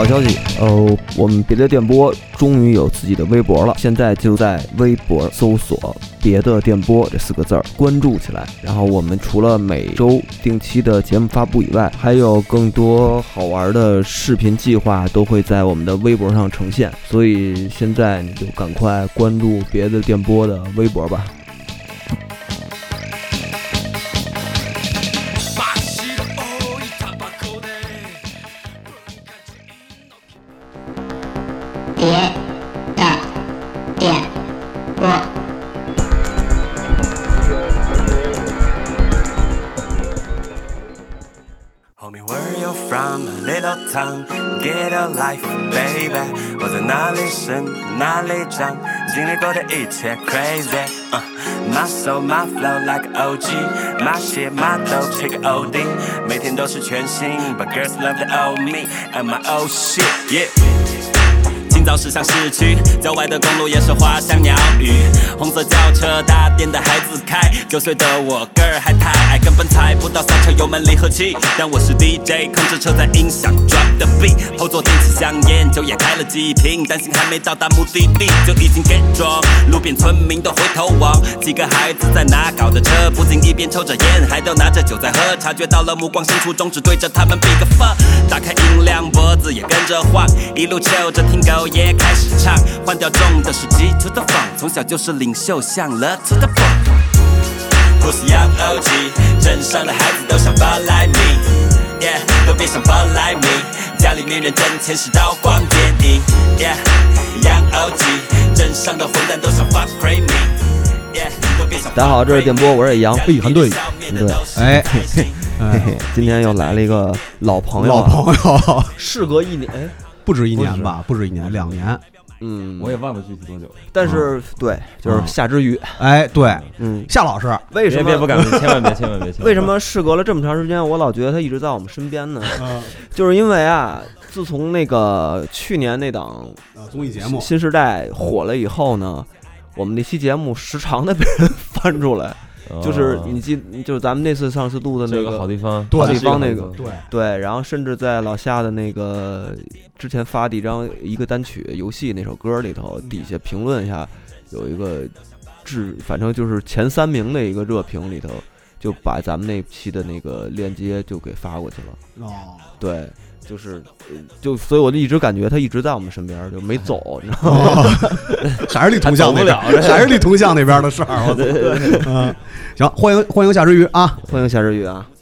好消息，我们别的电波终于有自己的微博了，现在就在微博搜索别的电波这四个字儿，关注起来。然后我们除了每周定期的节目发布以外，还有更多好玩的视频计划都会在我们的微博上呈现，所以现在你就赶快关注别的电波的微博吧。Get a life, baby 我在哪里生哪里长，经历过的一切 crazy、My soul, my flow like OG My shit, my dope, take it OD 每天都是全新 But girls love the old me And my old shit, yeah今早驶向市区，郊外的公路也是花香鸟语。红色轿车，大店的孩子开。6岁的我，个儿还太矮，根本踩不到刹车油门离合器。但我是 DJ， 控制车载音响 drop the beat。后座点起香烟，酒也开了几瓶，担心还没到达目的地就已经 get drunk。路边村民都回头望，几个孩子在哪搞的车？不仅一边抽着烟，还都拿着酒在喝。察觉到了目光伸出中指对着他们 big fuck。打开音量，脖子也跟着晃，一路chill着听歌。也开始唱，换掉重的是 G to the funk， 从小就是领袖，像了 to the funk。我是 Young OG， 镇上的孩子都想 Bud like me， yeah， 都别想 Bud like me， 家里女人挣钱是刀光剑影， yeah， Young OG， 镇上的混蛋都想 fuck crazy me， yeah， 都别想。大家好，这是电波，我是杨，嘿，韩队，对，哎。嘿嘿，今天又来了一个老朋友，事隔一年，不止一年吧，不止一年，2年。嗯，我也忘了具体多久。但是，对，就是夏之雨。哎，对，夏老师，为什么别不敢？千万别！为什么事隔了这么长时间，我老觉得他一直在我们身边呢？就是因为啊，自从那个去年那档综艺节目《新时代》火了以后呢，我们那期节目时常的被人翻出来。就是你记，就是咱们那次上次录的那个好地方，好地方那个，对，然后甚至在老夏的那个之前发的一张一个单曲《游戏》那首歌里头，底下评论一下有一个反正就是前3名的一个热评里头，就把咱们那期的那个链接就给发过去了。哦，对。就是，所以我就一直感觉他一直在我们身边，就没走，你知道吗？还是李同向那边，的事儿。我对，行，欢迎夏之雨啊，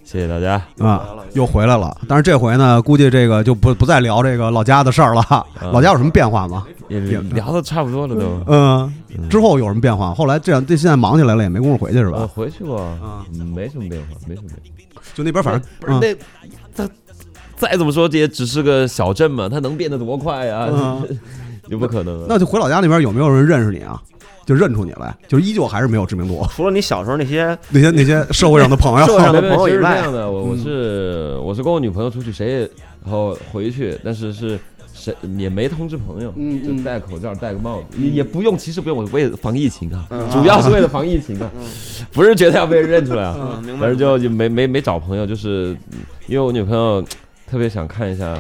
谢谢大家啊，又回来了。但是这回呢，估计这个就不再聊这个老家的事儿了。老家有什么变化吗？也聊的差不多了都。之后有什么变化？后来这现在忙起来了，也没工夫回去是吧？回去吧，没什么变化，就那边反正那再怎么说，这也只是个小镇嘛，它能变得多快啊？有不可能。那就回老家那边有没有人认识你啊？就认出你来，就依旧还是没有知名度。除了你小时候那些社会上的朋友，以外的，我是跟我女朋友出去，然后回去，但是谁也没通知朋友，就戴口罩戴个帽子，也不用，其实不用，我为了防疫情啊，主要是为了防疫情啊，不是觉得要被人认出来啊，反正就没找朋友，就是因为我女朋友。特别想看一下，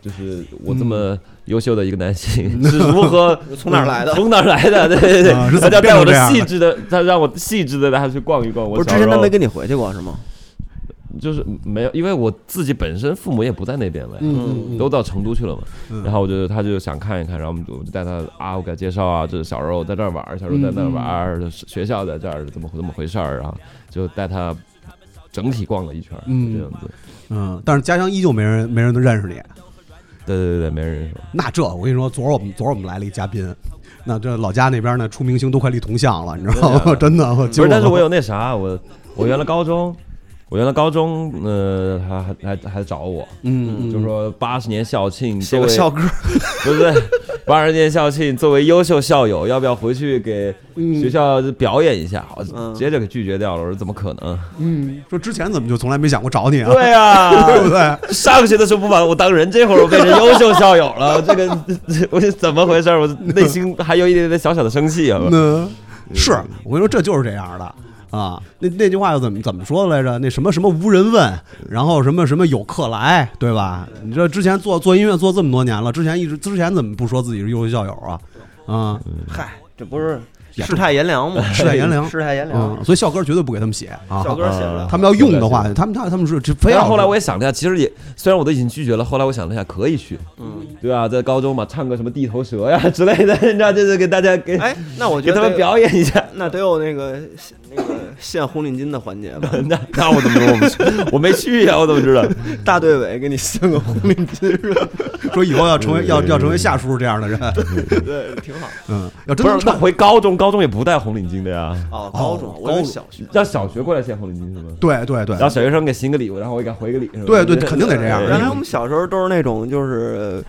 就是我这么优秀的一个男性是如何从哪儿来的？对对对，他要带我的细致的，他让我细致的带他去逛一逛。我之前他没跟你回去过是吗？就是没有，因为我自己本身父母也不在那边了，都到成都去了嘛。然后他就想看一看，然后我就带他啊，我给他介绍啊，这小时候在这儿玩，小时候在那儿玩，学校在这儿怎么回事儿，然后就带他整体逛了一圈，这样子。但是家乡依旧没人能认识你。对，没人认识。那这我跟你说，昨儿我们来了一嘉宾，那这老家那边呢，出明星都快立铜像了，你知道吗？真的。不是，但是我有那啥，我原来高中，还找我，就是说80年校庆，写个校歌，对不对？80年校庆，作为优秀校友，要不要回去给学校表演一下？直接就给拒绝掉了。我说怎么可能？说之前怎么就从来没想过找你啊？对啊，对不对？上学的时候不把我当人，这会儿我变成优秀校友了，这个我怎么回事？我内心还有一点点小小的生气啊。是，我跟你说，这就是这样的。啊，那句话又怎么说来着？那什么什么无人问，然后什么什么有客来，对吧？你这之前做音乐做这么多年了，之前怎么不说自己是优秀校友啊？啊、嗯，嗨，这不是世态炎凉吗？世态炎凉，世态炎凉。所以校歌绝对不给他们写啊，校歌写了，他们要用的话，他们是非要。后来我也想了一下，其实也虽然我都已经拒绝了，后来我想了一下，可以去，嗯，对啊，在高中嘛，唱个什么地头蛇呀、啊、之类的，你知道，就是给大家给哎，那我觉得给他们表演一下，那得有那个献红领巾的环节吧？那我怎么知道？我没去呀，我怎么知道？大队委给你献个红领巾是吧？说以后要成为要成为夏叔这样的人，对，挺好。嗯，要真的回高中也不带红领巾的呀。哦，高中，我是小学，让小学过来献红领巾是吗？对对对，让小学生给行个礼物，然后我也给回个礼，对对，肯定得这样。原来我们小时候都是那种，就是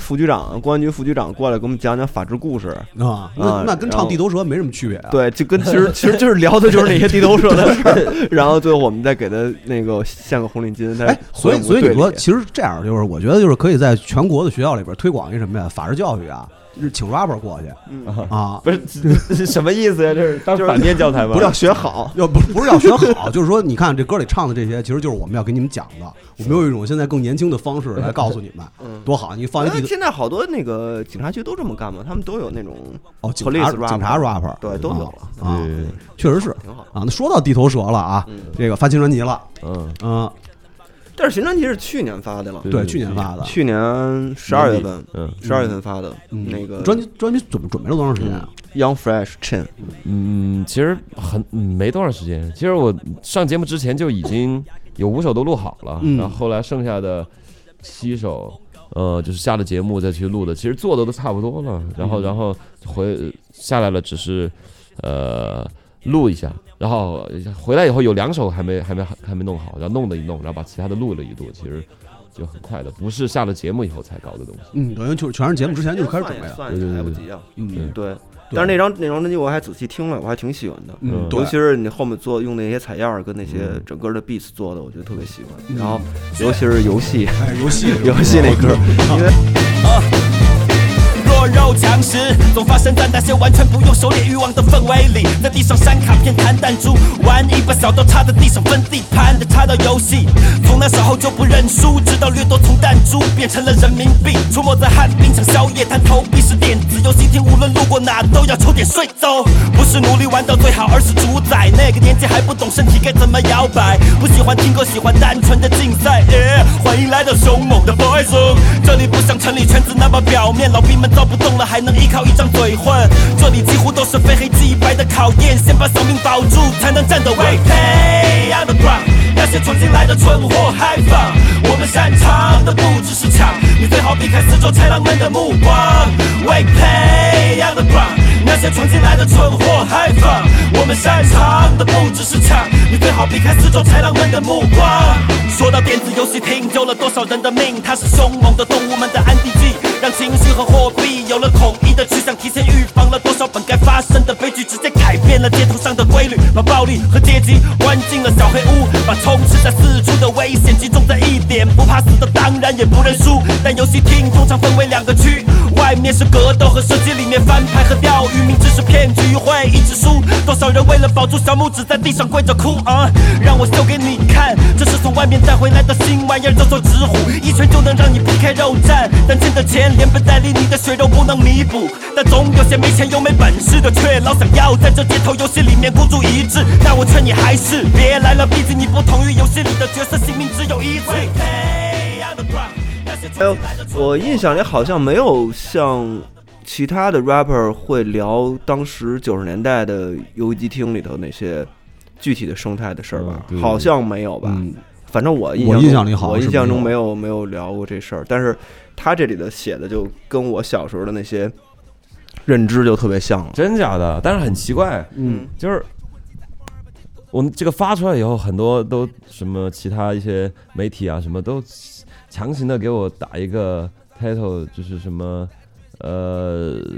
副局长、公安局副局长过来给我们讲讲法治故事啊，那跟唱地头蛇没什么区别啊。对，就跟其实就是聊的就是那些地头蛇的事儿，然后最后我们再给他那个献个红领巾。哎，所以你说，其实这样就是，我觉得就是可以在全国的学校里边推广一什么呀？法治教育啊。就是请 rapper 过去、嗯、啊，不是什么意思呀、啊？这是当反面教材吗？不是要学好，不是要学好，就是说，你看这歌里唱的这些，其实就是我们要给你们讲的。我们有一种现在更年轻的方式来告诉你们，多好！你放一地，现在好多那个警察局都这么干嘛？他们都有那种哦，警察 rapper， 对，都有了啊，确实是挺好啊。那说到地头蛇了啊，这个发新专辑了，嗯。但是新专辑是去年发的了，对，去年发的，去年12月份，12月份发的。那个专辑准备了多长时间啊？Young Fresh Chen， 其实没多长时间。其实我上节目之前就已经有5首都录好了，然后后来剩下的7首，就是下了节目再去录的。其实做的都差不多了，然后回下来了，只是录一下。然后回来以后有2首还没弄好，然后弄了一弄，然后把其他的录了一录，其实就很快的，不是下了节目以后才搞的东西。等于就是全是节目之前就开始准备了，算也来不及啊。对。但是那张专辑我还仔细听了，我还挺喜欢的。尤其是你后面用那些采样跟那些整个的 beats 做的，我觉得特别喜欢。然后尤其是游戏那歌，因为。弱肉强食总发生在那些完全不用收敛欲望的氛围里，在地上删卡片弹弹珠，玩一把小刀插在地上分地盘的插到游戏。从那时候就不认输，直到掠夺从弹珠变成了人民币，出没在旱冰场宵夜摊投币是点子，游戏厅无论路过哪都要抽点税走。不是奴隶玩到最好，而是主宰。那个年纪还不懂身体该怎么摇摆，不喜欢听歌，喜欢单纯的竞赛。欢迎来到凶猛的 boys room， 这里不像城里圈子那么表面，老兵们遭不动了还能依靠一张嘴混，这里几乎都是非黑即白的考验，先把小命保住才能站得稳。 We play on the ground， 那些闯进来的蠢货害怕，我们擅长的不只是抢，你最好避开四周豺狼们的目光。 We play on the ground， 那些闯进来的蠢货害怕，我们擅长的不只是抢，你最好避开四周豺狼们的目光。说到电子游戏厅丢了多少人的命，它是凶猛的动物们的安定剂，让情绪和货币有了统一的趋向，提前预防了多少本该发生的悲剧，直接改变了街头上的规律，把暴力和阶级关进了小黑屋，把充斥在四处的危险集中在一点，不怕死的当然也不认输。但游戏厅通常分为2个区，外面是格斗和射击，里面翻牌和钓鱼，明知是骗局会一直输，多少人为了保住小拇指在地上跪着哭啊！让我秀给你看，这是从外面带回来的新玩意儿，叫做纸虎，一拳就能让你皮开肉绽，但见的钱连本带利你的血肉不能弥补，但总有些没钱又没本事的却老想要在这街头游戏里面孤注一掷。但我劝你还是别来了，毕竟你不同于游戏里的角色，性命只有一次。我印象里好像没有像其他的 rapper 会聊当时90年代的游戏厅里头那些具体的生态的事儿吧，好像没有吧。反正我印象中没有聊过这事儿，但是他这里的写的就跟我小时候的那些认知就特别像了。真假的？但是很奇怪，就是我们这个发出来以后，很多都什么其他一些媒体啊什么都强行的给我打一个 title， 就是什么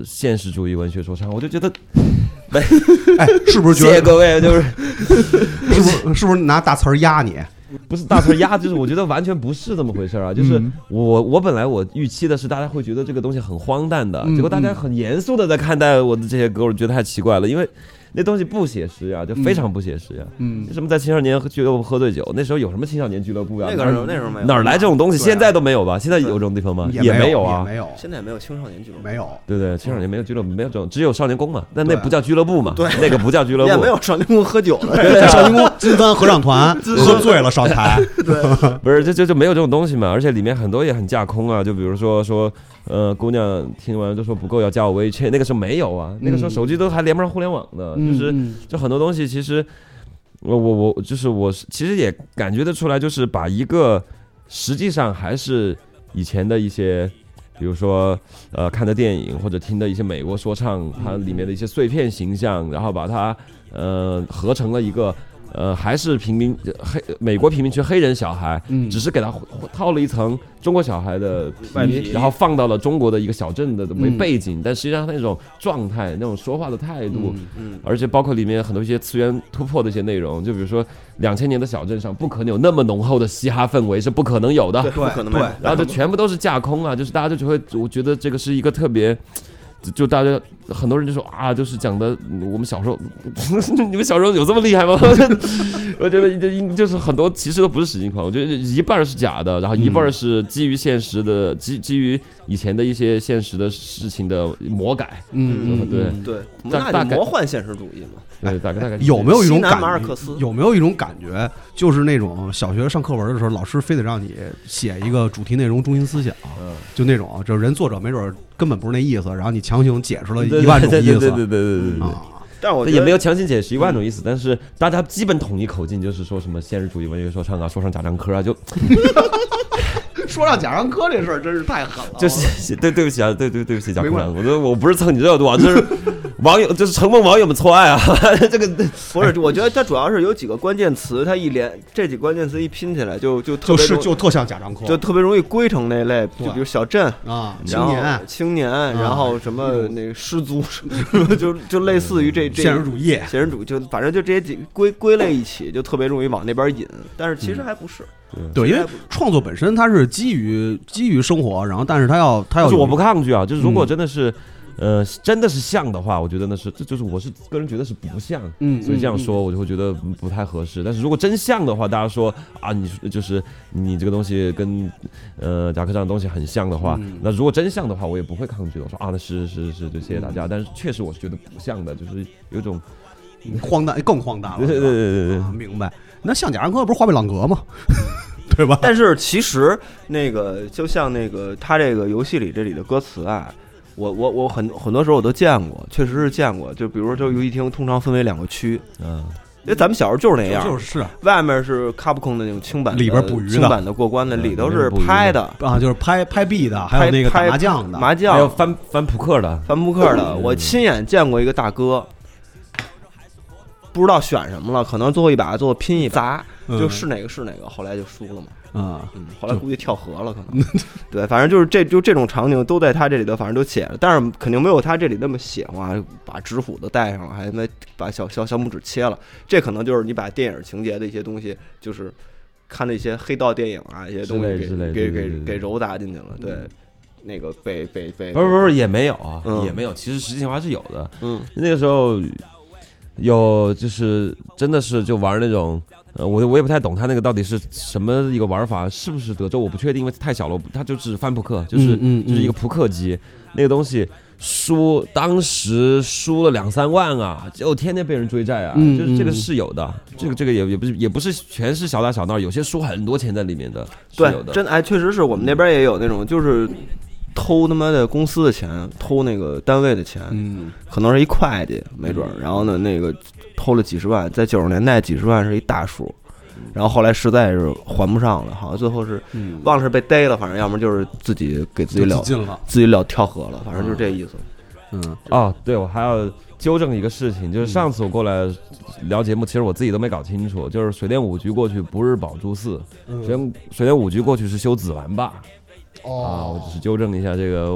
现实主义文学说唱，我就觉得。哎，是不是觉得各位就是是不是拿大词儿压你？不是大词压，就是我觉得完全不是这么回事啊！就是我本来我预期的是大家会觉得这个东西很荒诞的，结果大家很严肃的在看待我的这些歌，我觉得太奇怪了。因为那东西不写实啊，就非常不写实啊。嗯，什么在青少年俱乐部喝醉酒，那时候有什么青少年俱乐部啊？那时候没有，哪来这种东西？现在都没有吧？现在有这种地方吗？也没有啊，没有。现在也没有青少年俱乐部，没有。对对，青少年没有俱乐部，没有这种，只有少年宫嘛。那不叫俱乐部嘛？对，那个不叫俱乐部，也没有少年宫喝酒的，少年宫金帆合唱团喝醉了上台，对，不是就没有这种东西嘛。而且里面很多也很架空啊，就比如说。姑娘听完就说不够，要加我微信。那个时候没有啊，那个时候手机都还连不上互联网呢，就很多东西，其实我就是我其实也感觉得出来，就是把一个实际上还是以前的一些，比如说看的电影或者听的一些美国说唱，它里面的一些碎片形象，然后把它合成了一个。还是美国贫民区黑人小孩，只是给他套了一层中国小孩的皮，然后放到了中国的一个小镇的为背景，但实际上那种状态、那种说话的态度，而且包括里面很多一些次元突破的一些内容，就比如说2000年的小镇上不可能有那么浓厚的嘻哈氛围，是不可能有的，对，不可能。然后就全部都是架空啊，就是大家就会，我觉得这个是一个特别。就大家很多人就说啊，就是讲的我们小时候，你们小时候有这么厉害吗？我觉得就是很多其实都不是实境况，我觉得一半是假的，然后一半是基于现实的，基于以前的一些现实的事情的魔改。对，那魔幻现实主义嘛。对，大概有没有一种感觉？有没有一种感觉，就是那种小学上课文的时候，老师非得让你写一个主题内容中心思想，就那种，这人作者没准根本不是那意思，然后你强行解释了10000种意思。对。但我也没有强行解释10000种意思，但是大家基本统一口径，就是说什么现实主义文学说唱啊，说唱贾樟柯啊，就说唱贾樟柯这事儿真是太狠了。就是对不起啊，对不起贾科长，我不是蹭你热度啊，就是。网友就是承蒙网友们错爱啊，这个不是，我觉得它主要是有几个关键词，它一连这几个关键词一拼起来就特像贾樟柯，就特别容易归成那类，就比如小镇啊，青年，然后什么那个失足，就类似于这现实主义，就反正就这些几归类一起，就特别容易往那边引，但是其实还不是。对，因为创作本身它是基于生活，然后但是它要，就是我不抗拒啊，就是如果真的是。真的是像的话，我觉得那是，这就是我是个人觉得是不像，所以这样说我就会觉得不太合适。但是如果真像的话，大家说啊，你就是你这个东西跟贾科长的东西很像的话，那如果真像的话，我也不会抗拒的。我说啊，那是，就谢谢大家。但是确实我是觉得不像的，就是有一种荒诞，更荒诞了。对、啊，明白。那像贾樟柯不是花臂朗格吗？对吧？但是其实那个就像那个他这个游戏里这里的歌词啊。我很多时候我都见过，确实是见过。就比如说，就游戏厅通常分为2个区，因为咱们小时候就是那样，就是外面是 Capcom 的那种轻版，里边捕鱼的，轻版的过关的，里头是拍的啊，就是拍币的，还有那个打麻将，还有翻扑克的，我亲眼见过一个大哥，不知道选什么了，可能最后一把做拼一砸，就是哪个，后来就输了嘛。后来估计跳河了，可能。对，反正就是这种场景都在他这里头，反正都写了，但是肯定没有他这里那么写嘛，把纸虎都带上了，还把小拇指切了，这可能就是你把电影情节的一些东西，就是看的一些黑道电影啊，一些东西给揉杂进去了，对。那个被不是也没有啊，也没有，其实实际上还是有的，那个时候。有就是真的是就玩那种，我也不太懂他那个到底是什么一个玩法，是不是德州我不确定，因为太小了，他就是翻扑克，就是一个扑克机，那个东西当时输了2-3万啊，就天天被人追债啊，就是这个是有的，这个也不是全是小打小闹，有些输很多钱在里面的，对，是有的，真哎，确实是我们那边也有那种就是。偷他妈的公司的钱，偷那个单位的钱，可能是一会计，没准。然后呢，那个偷了几10万，在90年代几10万是一大数，然后后来实在是还不上了，好像最后是忘了是被逮了，反正要么就是自己给自己了跳河了，反正就是这意思。对，我还要纠正一个事情，就是上次我过来聊节目，其实我自己都没搞清楚，就是水电5局过去不是保住寺，水电5局过去是修紫丸坝。我只是纠正一下这个，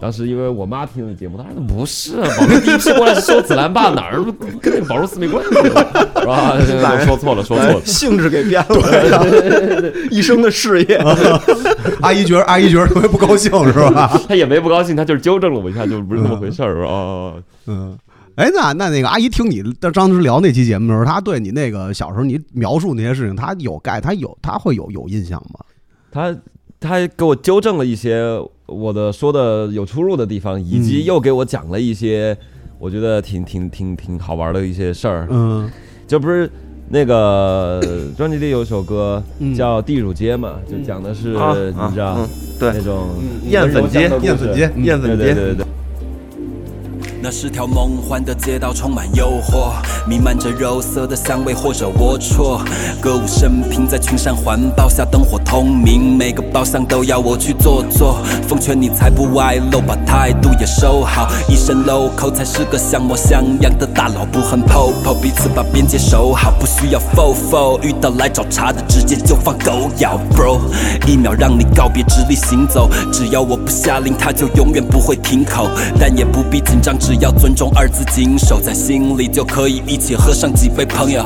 当时因为我妈听的节目，她说不是，保住第一批过来是修紫兰坝，哪儿跟那保住寺没关系，是吧？说错了，性质给变了，一生的事业。阿姨觉得特别不高兴，是吧？她也没不高兴，她就是纠正了我一下，就不是那么回事儿，哎，那个阿姨听你当时聊那期节目的时候，她对你那个小时候你描述那些事情，她有概，她会有印象吗？她给我纠正了一些我的说的有出入的地方，以及又给我讲了一些我觉得挺好玩的一些事儿。嗯，这不是。那个专辑里有一首歌叫《地主街》嘛，就讲的是你知道，对那种艳粉街，对对对。那是条梦幻的街道，充满诱惑，弥漫着肉色的香味或者龌龊。歌舞升平，在群山环抱下灯火通明，每个包厢都要我去坐坐。奉劝你才不外露，把态度也收好，一身镂扣才是个像模像样的大佬，不很泡泡，彼此把边界守好，不需要 fofo。遇到来找茬的，直接就放狗咬 bro。一秒让你告别直立行走，只要我不下令，他就永远不会停口，但也不必紧张。只要尊重二字谨守在心里，就可以一起喝上几杯朋友。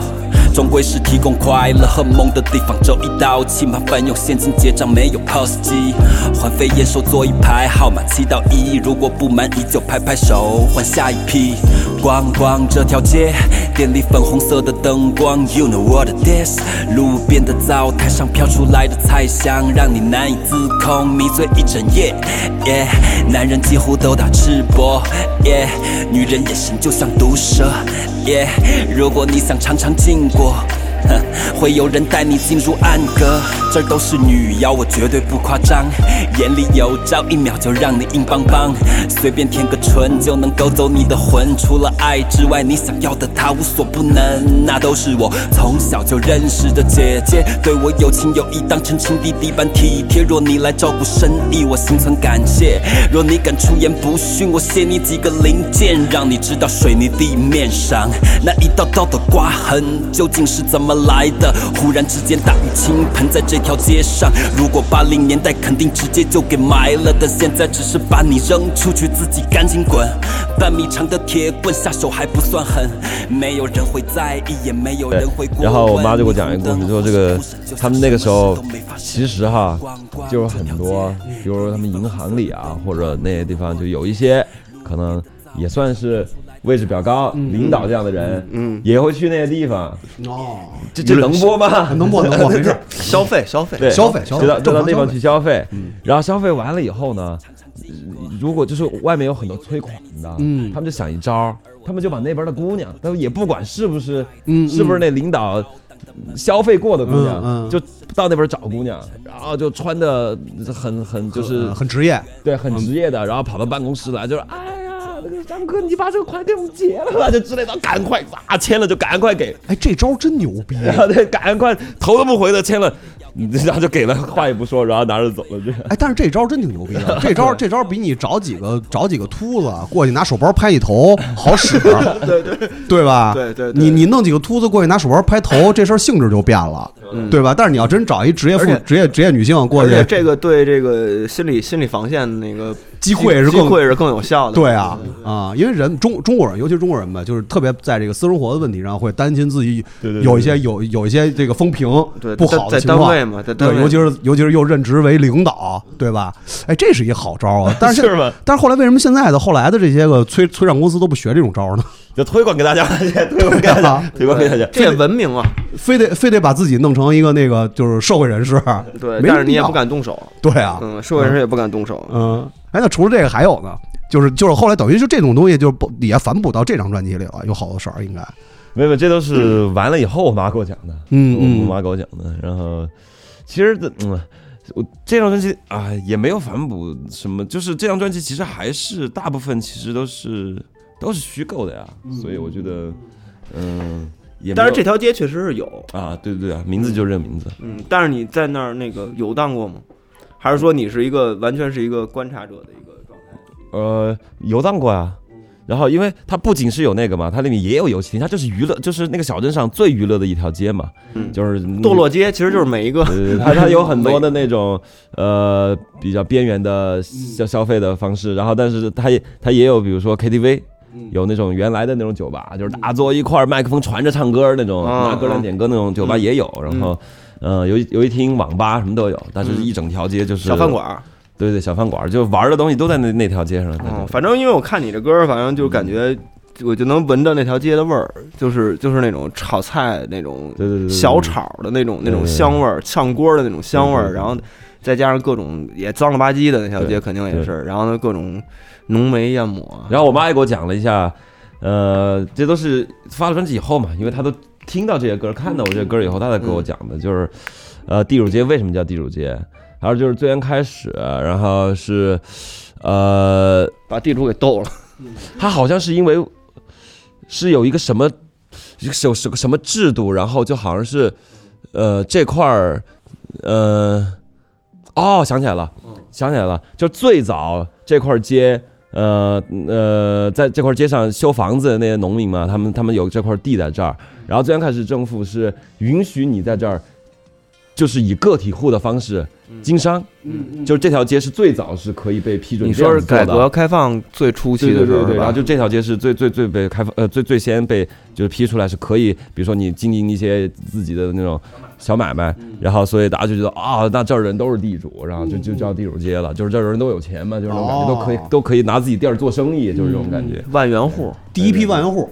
终归是提供快乐和梦的地方，周一到期麻烦用现金结账，没有 POS 机。环飞燕兽坐一排，号码7到1，如果不满意就拍拍手，换下一批。逛逛这条街，店里粉红色的灯光 ，You know what it is。路边的灶台上飘出来的菜香，让你难以自控，迷醉一整夜。Yeah， 男人几乎都打赤膊。Yeah， 女人眼神就像毒蛇。Yeah， 如果你想尝尝禁果。会有人带你进入暗格，这儿都是女妖，我绝对不夸张。眼里有招，一秒就让你硬邦邦，随便舔个唇就能勾走你的魂。除了爱之外，你想要的她无所不能，那都是我从小就认识的姐姐，对我有情有义，当成亲弟弟般体贴。若你来照顾生意，我心存感谢；若你敢出言不逊，我卸你几个零件，让你知道水泥地面上那一道道的刮痕究竟是怎么来的。忽然之间大雨倾盆在这条街上，如果80年代肯定直接就给埋了，但现在只是把你扔出去，自己赶紧滚。半米长的铁棍下手还不算狠，没有人会在意，也没有人会过问。然后我妈就给我讲一个故事，说这个他们那个时候其实哈就有很多，比如说他们银行里啊或者那些地方，就有一些可能也算是位置比较高，领导这样的人，也会去那些地方。哦，这能播吗？能播，没事。消费，就到那边去消费。然后消费完了以后呢，如果就是外面有很多催款的，他们就想一招，他们就把那边的姑娘，他们也不管是不是那领导消费过的姑娘，就到那边找姑娘，然后就穿的很就是很职业，对，很职业的，然后跑到办公室来，就是哎。张哥，你把这个款给我们结了吧，就之类的，赶快啊，签了就赶快给。哎，这招真牛逼！对，赶快头都不回的签了，然后就给了，话也不说，然后拿着走了。哎，但是这招真挺牛逼的，这招比你找几个秃子过去拿手包拍你头好使，对吧？对，你弄几个秃子过去拿手包拍头，这事儿性质就变了，对吧？但是你要真找一职业女性过去，这个对这个心理防线的那个。机会是更有效的。对啊，因为人中国人，尤其是中国人吧，就是特别在这个私生活的问题上会担心自己有一些这个风评不好的情况。在单位嘛，对，尤其是又任职为领导，对吧？哎，这是一好招啊。但是后来为什么现在的这些个催账公司都不学这种招呢？就推广给大家，推广给大家，这也文明啊！非得把自己弄成一个那个就是社会人士，对，但是你也不敢动手，对啊，社会人士也不敢动手，哎，那除了这个还有呢，就是后来等于就这种东西就也反哺到这张专辑里了，有好多事儿应该，没有，这都是完了以后我妈给我讲的，我妈给我讲的，然后其实我这张专辑啊也没有反哺什么，就是这张专辑其实还是大部分其实都是虚构的呀，所以我觉得，也但是这条街确实是有啊，对啊，名字就认名字，但是你在那儿那个游荡过吗？还是说你是一个完全是一个观察者的一个状态？游荡过啊，然后因为它不仅是有那个嘛，它里面也有游戏厅，它就是娱乐，就是那个小镇上最娱乐的一条街嘛，就是堕落街，其实就是每一个，它有很多的那种比较边缘的消费的方式，然后但是它也有比如说 KTV。有那种原来的那种酒吧，就是大坐一块，麦克风传着唱歌那种，拿歌单点歌那种酒吧也有。然后，有一厅网吧什么都有，但是一整条街就是小饭馆。对，小饭馆就玩的东西都在那条街上。反正因为我看你的歌，反正就感觉我就能闻到那条街的味儿，就是那种炒菜那种小炒的那种对对对对那种香味儿，炝锅的那种香味儿，然后再加上各种也脏了吧唧的那条街肯定也是，然后呢各种浓眉艳抹。然后我妈也给我讲了一下，这都是发了专辑以后嘛，因为她都听到这些歌，看到我这些歌以后，她才给我讲的，就是地主街为什么叫地主街，然后就是最先开始，然后是把地主给逗了。他好像是因为是有一个什么制度，然后就好像是这块儿想起来了，就最早这块街在这块街上修房子的那些农民嘛，他们有这块地在这儿，然后最先开始政府是允许你在这儿就是以个体户的方式经商，就是这条街是最早是可以被批准。你说是改革开放最初期的时候，对对对对，然后就这条街是最被开放，最先被就是批出来是可以，比如说你经营一些自己的那种小买卖，然后所以大家就觉得啊、哦，那这儿人都是地主，然后就叫地主街了，就是这儿人都有钱嘛，就是那种感觉，都可以拿自己地儿做生意，就是这种感觉。万元户，第一批万元户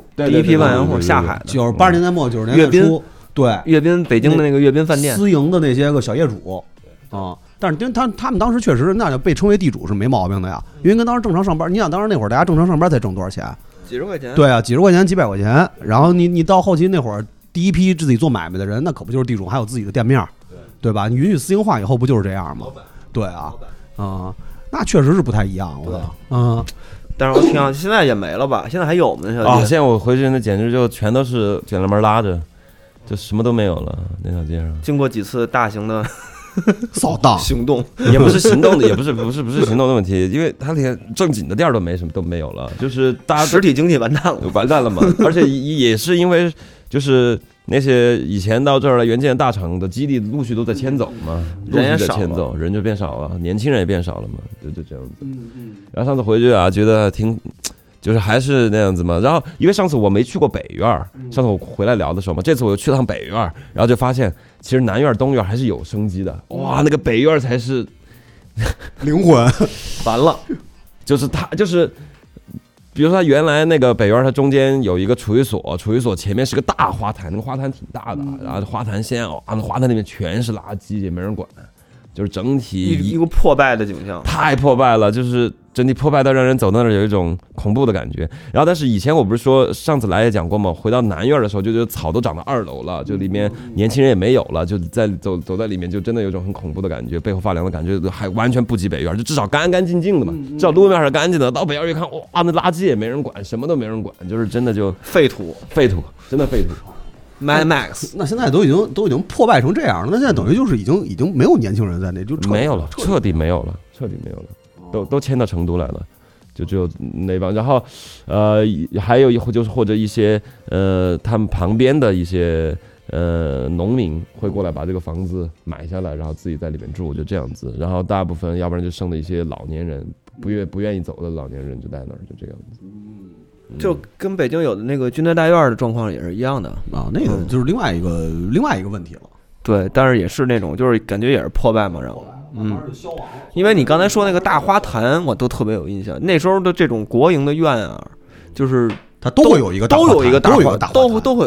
下海的，90年代末90年代初。对，阅兵北京的那个阅兵饭店，私营的那些个小业主，啊，但是他们当时确实那就被称为地主是没毛病的呀，因为跟当时正常上班，你想当时那会儿大家正常上班才挣多少钱？几十块钱？对啊，几十块钱、几百块钱。然后你到后期那会儿，第一批自己做买卖的人，那可不就是地主，还有自己的店面，对吧？你允许私营化以后，不就是这样吗？对啊，啊，那确实是不太一样，我觉得，啊。但是我听到现在也没了吧？现在还有吗？啊，现在我回去那简直就全都是卷帘门拉着。就什么都没有了，那条街上。经过几次大型的扫荡行动，也不是行动的，也不是行动的问题，因为他连正经的店都没什么都没有了，就是大家实体经济完蛋了嘛。而且也是因为就是那些以前到这儿来援建大厂的基地，陆续都在迁走嘛，人也少了，人就变少了，年轻人也变少了嘛，就这样子。然后上次回去啊，觉得挺。就是还是那样子嘛，然后因为上次我没去过北院，上次我回来聊的时候嘛，这次我又去了趟北院，然后就发现其实南院东院还是有生机的，哇，那个北院才是灵魂，完了，就是他就是，比如说他原来那个北院，它中间有一个储蓄所，储蓄所前面是个大花坛，那个花坛挺大的，然后花坛先啊，那花坛里面全是垃圾，也没人管。就是整体一个破败的景象，太破败了，就是整体破败到让人走到那儿有一种恐怖的感觉。然后，但是以前我不是说上次来也讲过吗？回到南院的时候，就觉得草都长到2楼了，就里面年轻人也没有了，就在走在里面，就真的有一种很恐怖的感觉，背后发凉的感觉，还完全不及北院，就至少干干净净的嘛，至少路面是干净的。到北院一看，哇，那垃圾也没人管，什么都没人管，就是真的就废土，真的废土。Mad Max， 那现在都已经破败成这样了，那现在等于就是已经没有年轻人在那，就没有了，彻底没有了，都迁到成都来了，就只有那帮。然后，还有一就是或者一些他们旁边的一些农民会过来把这个房子买下来，然后自己在里面住，就这样子。然后大部分要不然就剩的一些老年人不愿意走的老年人就在那儿，就这样子。就跟北京有的那个军队大院的状况也是一样的啊，那个就是另外一个问题了。对，但是也是那种就是感觉也是破败嘛，然后因为你刚才说那个大花坛，我都特别有印象。那时候的这种国营的院啊，就是它都会有一个大花坛，都会有一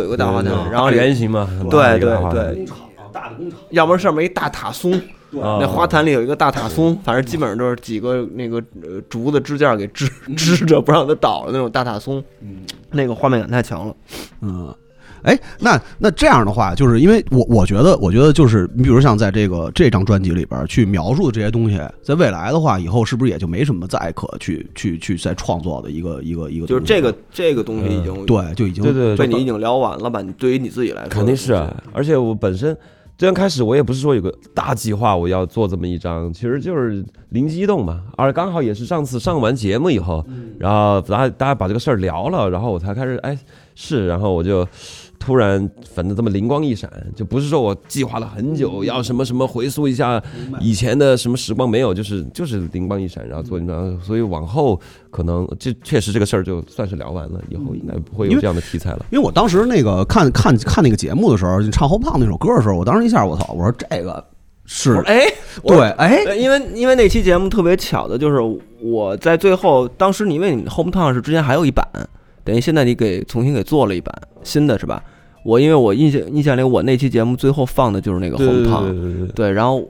个大花坛，然后圆形嘛，对对对，大的工厂，要不然上面一大塔松。那花坛里有一个大塔松，反正基本上就是几个那个竹子支架给支着，不让它倒了那种大塔松，那个画面感太强了。嗯，哎，那这样的话，就是因为我觉得就是你比如像在这张专辑里边去描述这些东西，在未来的话，以后是不是也就没什么再可去再创作的一个就是这个东西已经对就已经对被你已经聊完了吧？你对于你自己来说肯定是啊，而且我本身。虽然开始我也不是说有个大计划我要做这么一张，其实就是灵机一动嘛，而刚好也是上次上完节目以后，然后大家把这个事儿聊了，然后我才开始哎是，然后我就突然反正这么灵光一闪，就不是说我计划了很久要什么什么回溯一下以前的什么时光，没有，就是灵光一闪，然后做一张，所以往后可能这确实这个事儿就算是聊完了，以后应该不会有这样的题材了。因为我当时那个看那个节目的时候，唱Hometown那首歌的时候，我当时一下我操，我说这个是哎对哎，因为那期节目特别巧的就是我在最后，当时你为你Hometown是之前还有一版。等于现在你给重新给做了一版新的是吧？我因为我印象里我那期节目最后放的就是那个Hometown， 对，然后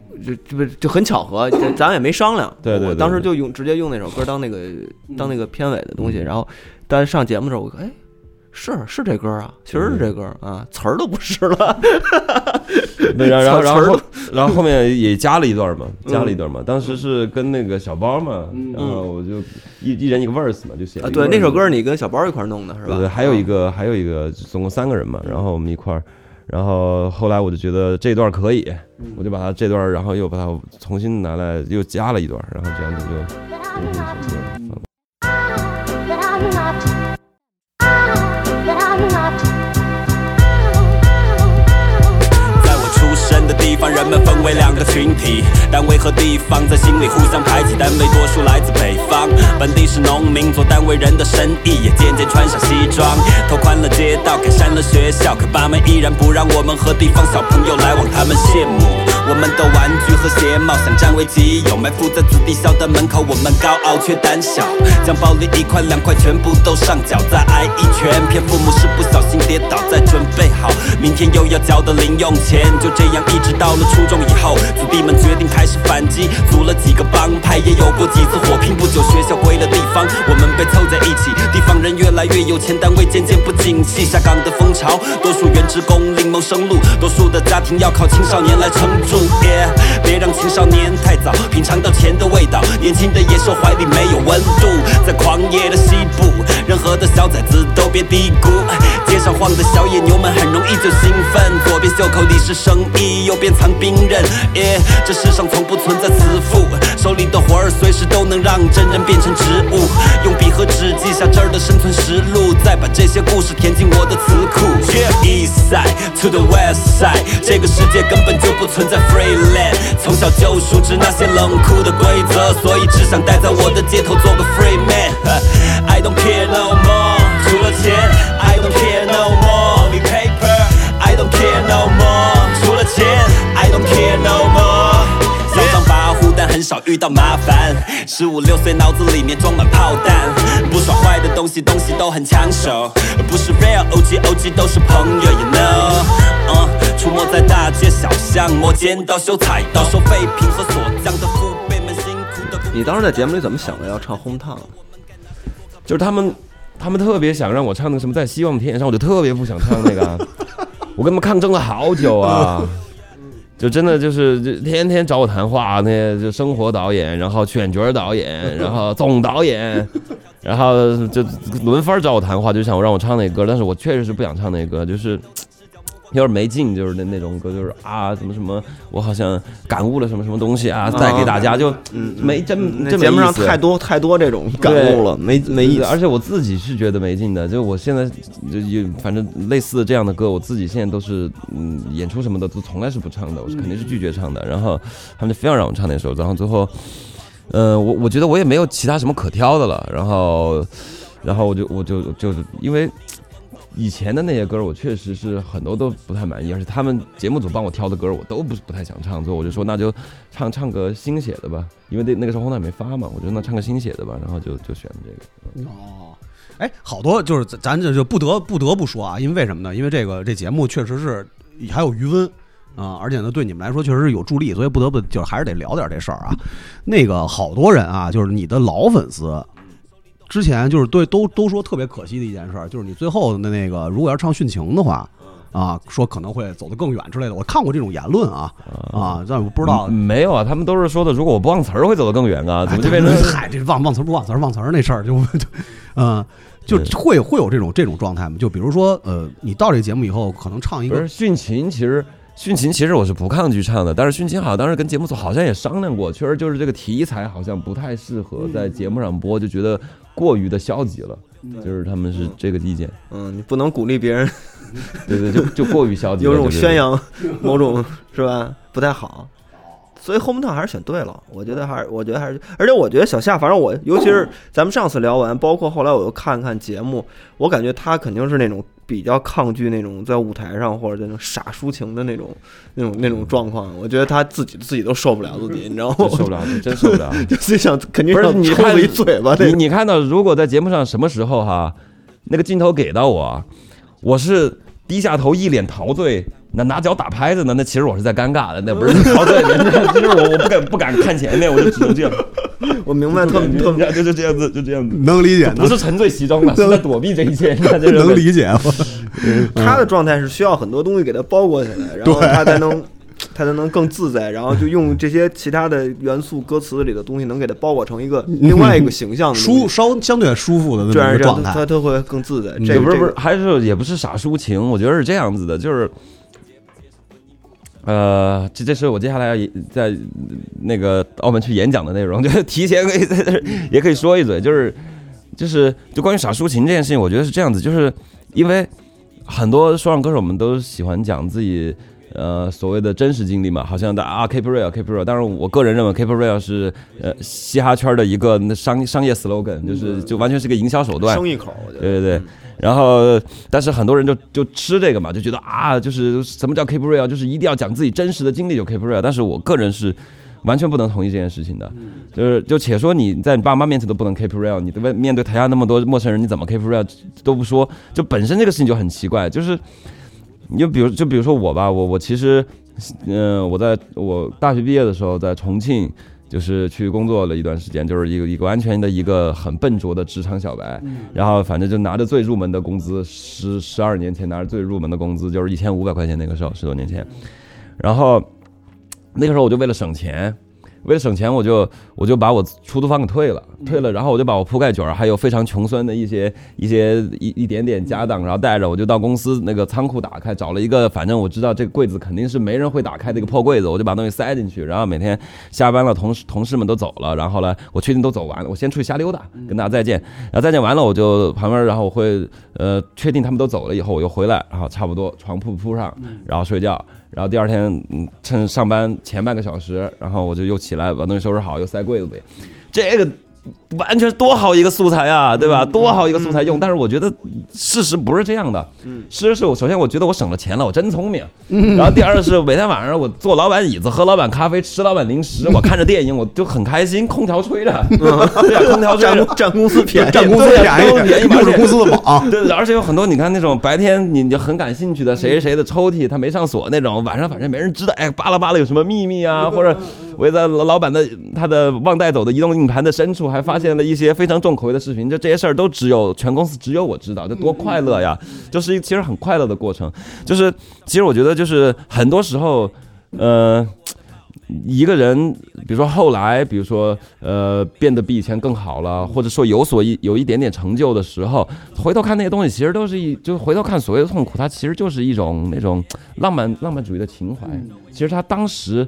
就很巧合，咱们也没商量，对，我当时就直接用那首歌当那个片尾的东西，然后大家上节目的时候我哎是这歌啊，确实是这歌啊，词儿都不是了，对，然后后面也加了一段嘛，当时是跟那个小包嘛，然后我就一人一个 verse 嘛，就写了一个 verse， 对，那首歌你跟小包一块弄的是吧？对，还有一个总共3个人嘛，然后我们一块儿，然后后来我就觉得这段可以，我就把它这段，然后又把它重新拿来又加了一段，然后这样子就。人们分为2个群体，单位和地方在心里互相排挤。单位多数来自北方，本地是农民，做单位人的生意也渐渐穿上西装，拓宽了街道，改善了学校，可爸妈依然不让我们和地方小朋友来往，他们羡慕我们的玩具和鞋帽，想占为己有，埋伏在子弟校的门口，我们高傲却胆小，将暴力1块2块全部都上缴，再挨1拳，骗父母是不小心跌倒，再准备好明天又要交的零用钱。就这样一直到了初中以后，子弟们决定开始反击，组了几个帮派，也有过几次火拼。不久学校归了地方，我们被凑在一起，地方人越来越有钱，单位渐渐不景气，下岗的风潮，多数原职工另谋生路，多数的家庭要靠青少年来撑住。Yeah, 别让青少年太早品尝到钱的味道，年轻的野兽怀里没有温度，在狂野的西部，任何的小崽子都别低估，街上晃的小野牛们很容易就兴奋，左边袖口里是生意，右边藏兵刃， yeah, 这世上从不存在慈父，手里的活儿随时都能让真人变成植物，用笔和纸记下这儿的生存实录，再把这些故事填进我的词库。 East side to the west side， 这个世界根本就不存在Freeland， 从小就熟知那些冷酷的规则，所以只想待在我的街头做个 free man。 I don't care no more， 除了钱 I don't care no more， Only paper I don't care no more， 除了钱 I don't care no more， 嚣张跋扈但很少遇到麻烦，15、6岁脑子里面装满炮弹，不耍坏的东西都很抢手，不是 real OG 都是朋友 you know， 出没在大街小巷，磨尖刀修菜刀，收废品和所将的父辈们辛苦的。你当时在节目里怎么想的要唱Hometown？就是他们特别想让我唱那个什么在希望田野上，我就特别不想唱那个，我跟他们抗争了好久啊，就真的就是天天找我谈话，那些就生活导演，然后选角导演，然后总导演。然后就轮番找我谈话，就想让我唱那歌，但是我确实是不想唱那歌，就是有点没劲，就是那种歌，就是啊什么什么，我好像感悟了什么什么东西啊，带给大家就没真节目上太多这种感悟了，没意思。而且我自己是觉得没劲的，就我现在就反正类似这样的歌，我自己现在都是演出什么的都从来是不唱的，我是肯定是拒绝唱的。然后他们就非要让我唱那首，然后最后。我觉得我也没有其他什么可挑的了，然后我就因为以前的那些歌我确实是很多都不太满意，而且他们节目组帮我挑的歌我都不太想唱，所以我就说那就唱个新写的吧，因为那个时候红毯没发嘛，我就那唱个新写的吧，然后就选了这个。哦，哎，好多就是咱这就不得不说啊，因为什么呢？因为这节目确实是还有余温。啊、而且呢，对你们来说确实是有助力，所以不得不就是还是得聊点这事儿啊。那个好多人啊，就是你的老粉丝，之前就是对都说特别可惜的一件事，就是你最后的那个，如果要唱殉情的话。啊，说可能会走得更远之类的，我看过这种言论啊，但我不知道没有啊，他们都是说的，如果我不忘词儿会走得更远啊，怎么就变成嗨，这忘词那事儿就会有这种状态吗？就比如说你到这节目以后，可能唱一个殉情其实我是不抗拒唱的，但是殉情好像当时跟节目组好像也商量过，确实就是这个题材好像不太适合在节目上播，就觉得过于的消极了，就是他们是这个意见。嗯，你不能鼓励别人，对，就过于消极了，有种宣扬某种是吧，不太好。所以Hometown还是选对了，我觉得还是，而且我觉得小夏，反正我尤其是咱们上次聊完，包括后来我又看节目，我感觉他肯定是那种比较抗拒那种在舞台上或者那种傻抒情的那种状况，我觉得他自己都受不了自己，你知道吗？受不了，真受不了，就想肯定是抽了一嘴巴。你看到如果在节目上什么时候哈？那个镜头给到我，我是低下头一脸陶醉，那拿脚打拍子呢，那其实我是在尴尬的，那不是陶醉，其实我不敢看前面，我就只能这样。我明白，特别就是这样子，就这样子，能理解，不是沉醉其中了，是在躲避这一切，能理解。他的状态是需要很多东西给他包裹起来，然后他才能更自在，然后就用这些其他的元素、歌词里的东西，能给它包裹成一个另外一个形象的相对舒服的那种状态，它会更自在。这不是还是也不是傻抒情，我觉得是这样子的，就是，这是我接下来在那个澳门去演讲的内容，就是提前可以在这也可以说一嘴，就关于傻抒情这件事情，我觉得是这样子，就是因为很多说唱歌手们都喜欢讲自己。所谓的真实经历嘛，好像KEEP REAL，KEEP REAL。当然，我个人认为 KEEP REAL 是嘻哈圈的一个商业 slogan， 就完全是个营销手段，生意口。对对对。然后，但是很多人就吃这个嘛，就觉得就是什么叫 KEEP REAL， 就是一定要讲自己真实的经历就 KEEP REAL。但是我个人是完全不能同意这件事情的，就且说你在你爸妈面前都不能 KEEP REAL， 你面对台下那么多陌生人，你怎么 KEEP REAL 都不说，就本身这个事情就很奇怪，就是。就比如说我吧，我其实，我大学毕业的时候在重庆，就是去工作了一段时间，就是一个完全的一个很笨拙的职场小白，然后反正就拿着最入门的工资，12年前拿着最入门的工资就是1500块钱，那个时候10多年前，然后那个时候我就为了省钱，我就把我出租房给退了，然后我就把我铺盖卷还有非常穷酸的一点点家当，然后带着我就到公司那个仓库打开，找了一个反正我知道这个柜子肯定是没人会打开的一个破柜子，我就把东西塞进去，然后每天下班了，同事们都走了，然后呢我确定都走完了，我先出去瞎溜达，跟大家再见，然后再见完了我就旁边，然后我会确定他们都走了以后我又回来，然后差不多床铺铺上，然后睡觉。然后第二天，趁上班前半个小时，然后我就又起来把东西收拾好，又塞柜子里。这个完全多好一个素材啊，对吧？多好一个素材用。但是我觉得事实不是这样的。事实是我首先我觉得我省了钱了，我真聪明。然后第二是每天晚上我坐老板椅子，喝老板咖啡，吃老板零食，我看着电影，我就很开心，空调吹着，对啊，空调吹着，占公司便宜，占公司便宜，又是公司的宝。对，而且有很多你看那种白天你很感兴趣的谁谁的抽屉他没上锁那种，晚上反正没人知道，哎，巴拉巴拉有什么秘密啊，或者围在老板的他的忘带走的移动硬盘的深处，还发现了一些非常重口味的视频，这些事儿都全公司只有我知道，这多快乐呀！就是其实很快乐的过程，就是其实我觉得就是很多时候，一个人，比如说后来，比如说变得比以前更好了，或者说有一点点成就的时候，回头看那些东西，其实都是就回头看所谓的痛苦，它其实就是一种那种浪漫主义的情怀。其实他当时。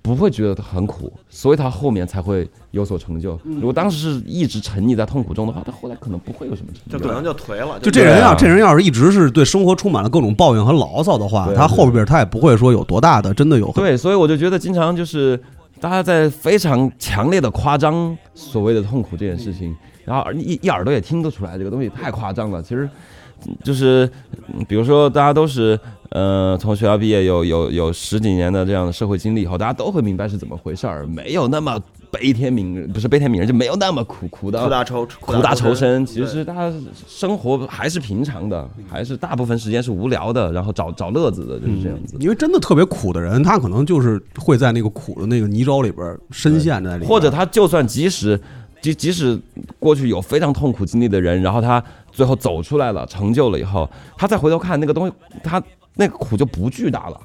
不会觉得很苦，所以他后面才会有所成就。如果当时是一直沉溺在痛苦中的话，他后来可能不会有什么成就，可能就颓了。就这人要是一直是对生活充满了各种抱怨和牢骚的话，他后边他也不会说有多大的真的有。对，所以我就觉得经常就是大家在非常强烈的夸张所谓的痛苦这件事情，然后一耳朵也听得出来这个东西太夸张了。其实就是比如说大家都是。从学校毕业有10几年的这样的社会经历以后，大家都会明白是怎么回事儿，没有那么悲天悯人，就没有那么苦大仇深。其实大家生活还是平常的，还是大部分时间是无聊的，然后找乐子的，就是这样子。因为真的特别苦的人，他可能就是会在那个苦的那个泥沼里边深陷在里边，或者他就算即使过去有非常痛苦经历的人，然后他最后走出来了，成就了以后，他再回头看那个东西，他那个苦就不巨大了，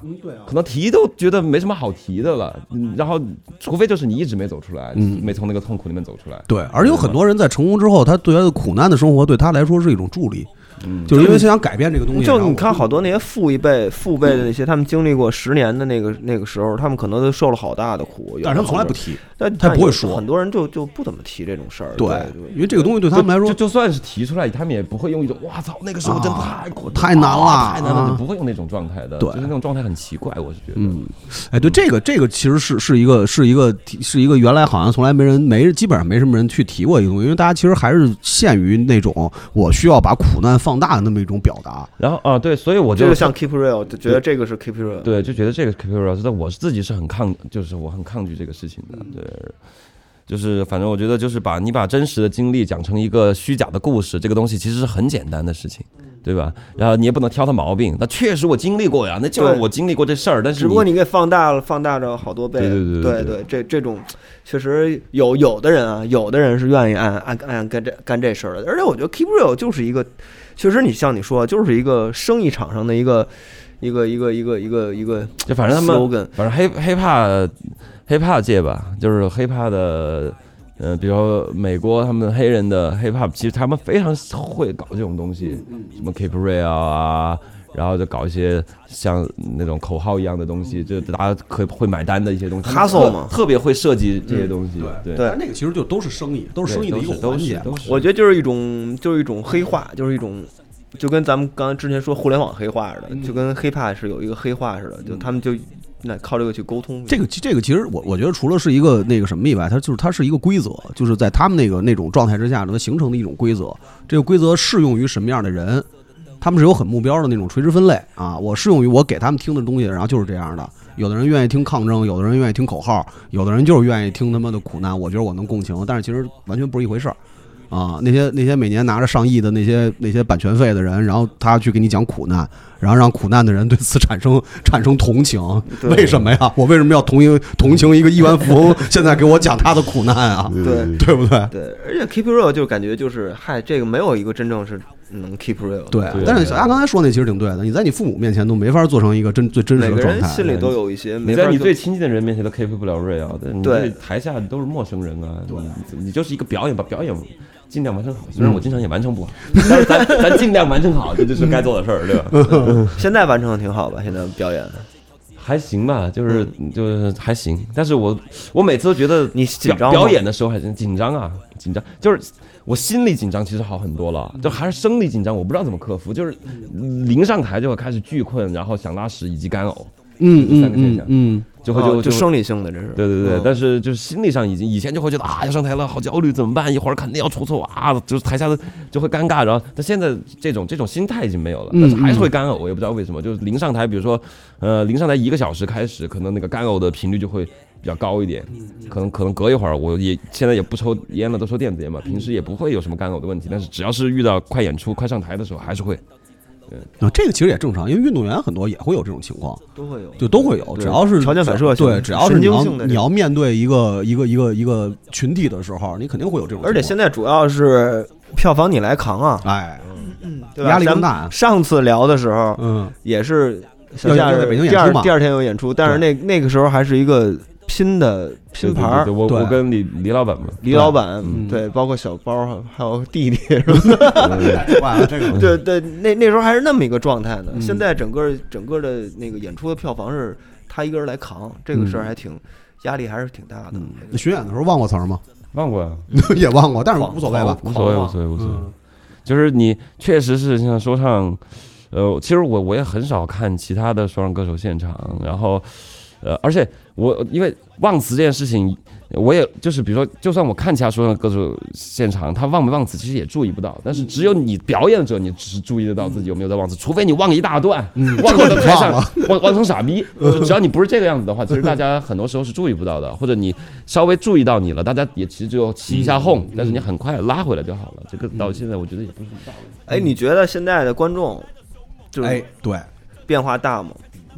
可能提都觉得没什么好提的了。然后，除非就是你一直没走出来，没从那个痛苦里面走出来。对，而有很多人在成功之后，他对他的苦难的生活对他来说是一种助力。就是因为想改变这个东西，就你看好多那些父辈的那些，他们经历过10年的那个时候，他们可能都受了好大的苦，但是他们从来不提，他不会说。很多人就不怎么提这种事儿，对，因为这个东西对他们来说，就算是提出来，他们也不会用一种哇操那个时候真太苦太难了，就不会用那种状态的，对，就是那种状态很奇怪，我是觉得。哎，对，这个其实是一个原来好像从来基本上没什么人去提过一个东西，因为大家其实还是限于那种我需要把苦难。放大的那么一种表达，然后对，所以我就像 KEEP REAL， 就觉得这个是 KEEP REAL， 对，就觉得这个 KEEP REAL， 但我自己是很抗拒这个事情的，对，就是反正我觉得就是把真实的经历讲成一个虚假的故事，这个东西其实是很简单的事情，对吧？然后你也不能挑他毛病，那确实我经历过呀，那就是我经历过这事儿，但是只不过你给放大着好多倍。对，这种确实有的人是愿意按干这事儿的。而且我觉得 KEEP REAL 就是一个，确实你像你说就是一个生意场上的一个，就反正他们 slogan， 反正黑怕界吧，就是黑怕的，比如说美国他们黑人的黑怕，其实他们非常会搞这种东西，什么 KEEP REAL 啊，然后就搞一些像那种口号一样的东西，就大家会买单的一些东西，特别会设计这些东西。对，那个其实就都是生意的一个环节。我觉得就是一种黑化，就是一种。就跟咱们刚才之前说互联网黑化似的，就跟黑怕是有一个黑化似的，就他们就那靠这个去沟通。这个其实我觉得除了是一个那个什么以外，它是一个规则，就是在他们那种状态之下能形成的一种规则。这个规则适用于什么样的人？他们是有很目标的那种垂直分类啊，我适用于我给他们听的东西，然后就是这样的。有的人愿意听抗争，有的人愿意听口号，有的人就是愿意听他们的苦难。我觉得我能共情，但是其实完全不是一回事儿。啊，那些每年拿着上亿的那些版权费的人，然后他去给你讲苦难，然后让苦难的人对此产生同情，为什么呀？我为什么要同情一个亿万富翁？现在给我讲他的苦难啊，对不对？对，而且 KEEP REAL 就感觉就是，嗨，这个没有一个真正是能 KEEP REAL 的。对，但是小亚刚才说那其实挺对的，你在你父母面前都没法做成一个最真实的状态，每个人心里都有一些，你在你最亲近的人面前都 KEEP 不了 REAL 的，你对台下都是陌生人啊，你就是一个表演吧，表演。尽量完成好，虽然我经常也完成不好，但是咱尽量完成好，这就是该做的事儿，对吧？现在完成的挺好吧？现在表演还行吧，就是还行。但是我每次都觉得你表演的时候还是紧张啊，紧张就是我心里紧张，其实好很多了，就还是生理紧张，我不知道怎么克服，就是临上台就会开始巨困，然后想拉屎以及干呕，三个现象。就生理性的，这是对、但是就是心理上以前就会觉得啊，要上台了，好焦虑，怎么办？一会儿肯定要出错啊，就是台下的就会尴尬。然后，但现在这种心态已经没有了，但是还是会干呕，我也不知道为什么。就是临上台，比如说，临上台1个小时开始，可能那个干呕的频率就会比较高一点，可能隔一会儿，我也现在也不抽烟了，都抽电子烟嘛，平时也不会有什么干呕的问题，但是只要是遇到快演出、快上台的时候，还是会。啊，这个其实也正常，因为运动员很多也会有这种情况，都会有，只要是条件反射，对，只要是你要面对一个群体的时候，你肯定会有这种情况。而且现在主要是票房你来扛啊，哎，对吧？压力更大。上次聊的时候，也是要在北京演出嘛，第二天有演出，但是那个时候还是一个。拼盘儿，我跟李老板嘛，李老板对，包括小包还有弟弟什么的，对，那时候还是那么一个状态呢。现在整个的那个演出的票房是他一个人来扛，这个事儿还挺压力还是挺大的。那巡演的时候忘过词儿吗？忘过呀，也忘过，但是无所谓吧，无所谓。就是你确实是像说唱，其实我也很少看其他的说唱歌手现场，然后。而且我因为忘词这件事情，我也就是比如说，就算我看其他说唱歌手现场，他忘没忘词其实也注意不到。但是只有你表演者，你只注意得到自己有没有在忘词，除非你忘一大段，忘到台上忘成傻逼。只要你不是这个样子的话，其实大家很多时候是注意不到的，或者你稍微注意到你了，大家也其实就起一下哄，但是你很快拉回来就好了。这个到现在我觉得也不是很大。哎，你觉得现在的观众就是对变化大吗？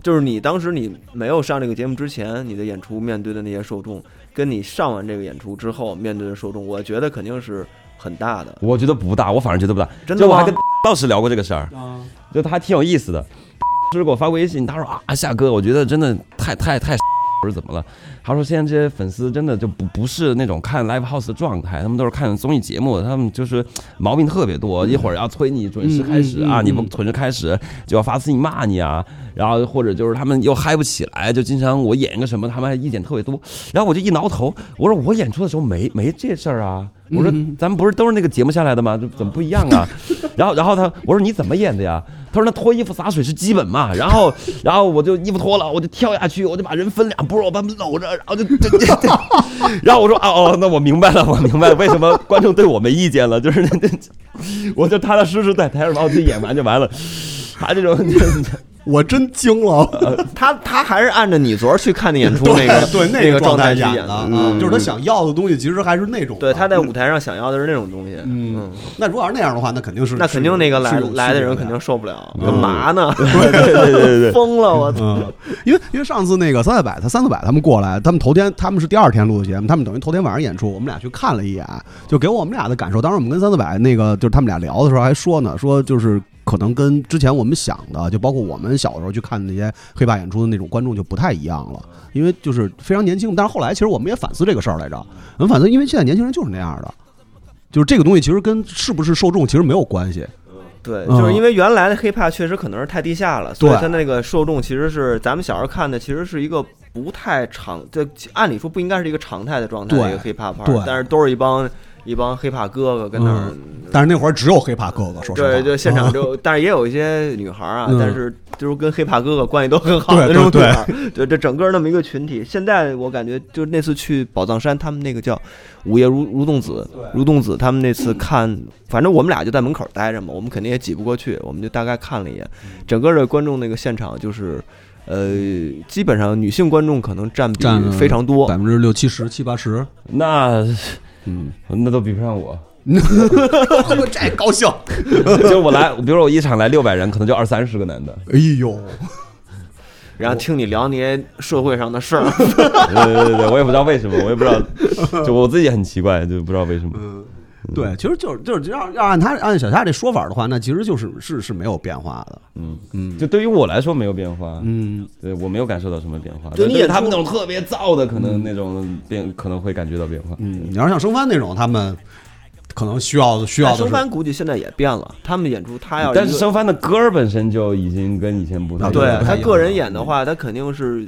就是你当时你没有上这个节目之前，你的演出面对的那些受众，跟你上完这个演出之后面对的受众，我觉得肯定是很大的。我觉得不大，我反而觉得不大。真的吗？就我还跟道士聊过这个事儿，就他还挺有意思的。就是给我发微信，他说啊，夏哥，我觉得真的太不是怎么了？他说现在这些粉丝真的就不是那种看 live house 的状态，他们都是看综艺节目，他们就是毛病特别多，一会儿要催你准时开始啊，你不准时开始就要发私信骂你啊，然后或者就是他们又嗨不起来，就经常我演个什么，他们还意见特别多，然后我就一挠头，我说我演出的时候没这事儿啊。我说咱们不是都是那个节目下来的吗？这怎么不一样啊？然后他我说你怎么演的呀？他说那脱衣服洒水是基本嘛。然后我就衣服脱了，我就跳下去，我就把人分两拨，我把他们搂着，然后就然后我说那我明白了，为什么观众对我没意见了？就是我就踏踏实实在台上把我自己演完就完了。他这种我真惊了，他还是按着你昨儿去看的演出那个对那个状态去演的，就是他想要的东西其实还是那种，对，他在舞台上想要的是那种东西。嗯，那如果是那样的话，那肯定是，那肯定那个来的人肯定受不了，干嘛呢？对，疯了我操！因为上次那个300-400他们过来，他们头天他们是第2天录的节目，他们等于头天晚上演出，我们俩去看了一眼，就给我们俩的感受。当时我们跟300-400那个就是他们俩聊的时候还说呢，说就是。可能跟之前我们想的，就包括我们小时候去看那些黑怕演出的那种观众就不太一样了，因为就是非常年轻。但是后来其实我们也反思这个事儿来着，我们反思，因为现在年轻人就是那样的，就是这个东西其实跟是不是受众其实没有关系。对，就是因为原来的黑怕确实可能是太低下了，所以它那个受众其实是咱们小时候看的，其实是一个不太常，就按理说不应该是一个常态的状态，一个黑怕派，但是都是一帮黑怕哥哥跟那儿，但是那会儿只有黑怕哥哥，说实话，对，现场就，但是也有一些女孩啊，但是就是跟黑怕哥哥关系都很好的那种女孩，对，这整个那么一个群体。现在我感觉，就那次去宝藏山，他们那个叫午夜如洞子，他们那次看，反正我们俩就在门口待着嘛，我们肯定也挤不过去，我们就大概看了一眼，整个的观众那个现场就是。基本上女性观众可能占比非常多，60%-70%-80%。那，那都比不上我。这高兴，就是我来，比如说我一场来600人，可能就20-30个男的。哎呦，然后听你聊那些社会上的事儿。对，我也不知道为什么，我也不知道，就我自己很奇怪，就不知道为什么。对，其实就是要按小夏这说法的话，那其实就是没有变化的。就对于我来说没有变化。对，我没有感受到什么变化。对，你他们那种特别燥的，可能那种可能会感觉到变化。你要是像生番那种，他们可能需要的是。生番估计现在也变了，他们演出他要，但是生番的歌本身就已经跟以前不太。对，他个人演的话，他肯定是。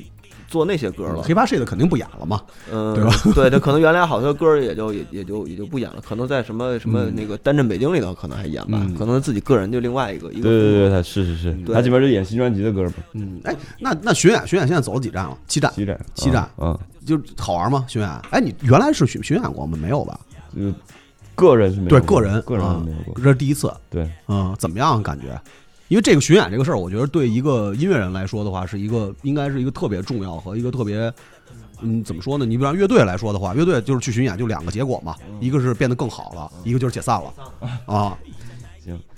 做那些歌了，黑怕谁的肯定不演了嘛，对吧？对，他可能原来好多歌也就不演了，可能在什么那个单镇北京里头可能还演吧，可能自己个人就另外一个。对，是，他这边就演新专辑的歌嘛。那巡演现在走了几站了？7站，就好玩吗？巡演？哎，你原来是巡演过吗？没有吧？个人是没有，对个人没有过，这是第一次。对，怎么样感觉？因为这个巡演这个事儿，我觉得对一个音乐人来说的话，应该是一个特别重要和一个特别，怎么说呢？你比如乐队来说的话，乐队就是去巡演就2个结果嘛，一个是变得更好了，一个就是解散了啊。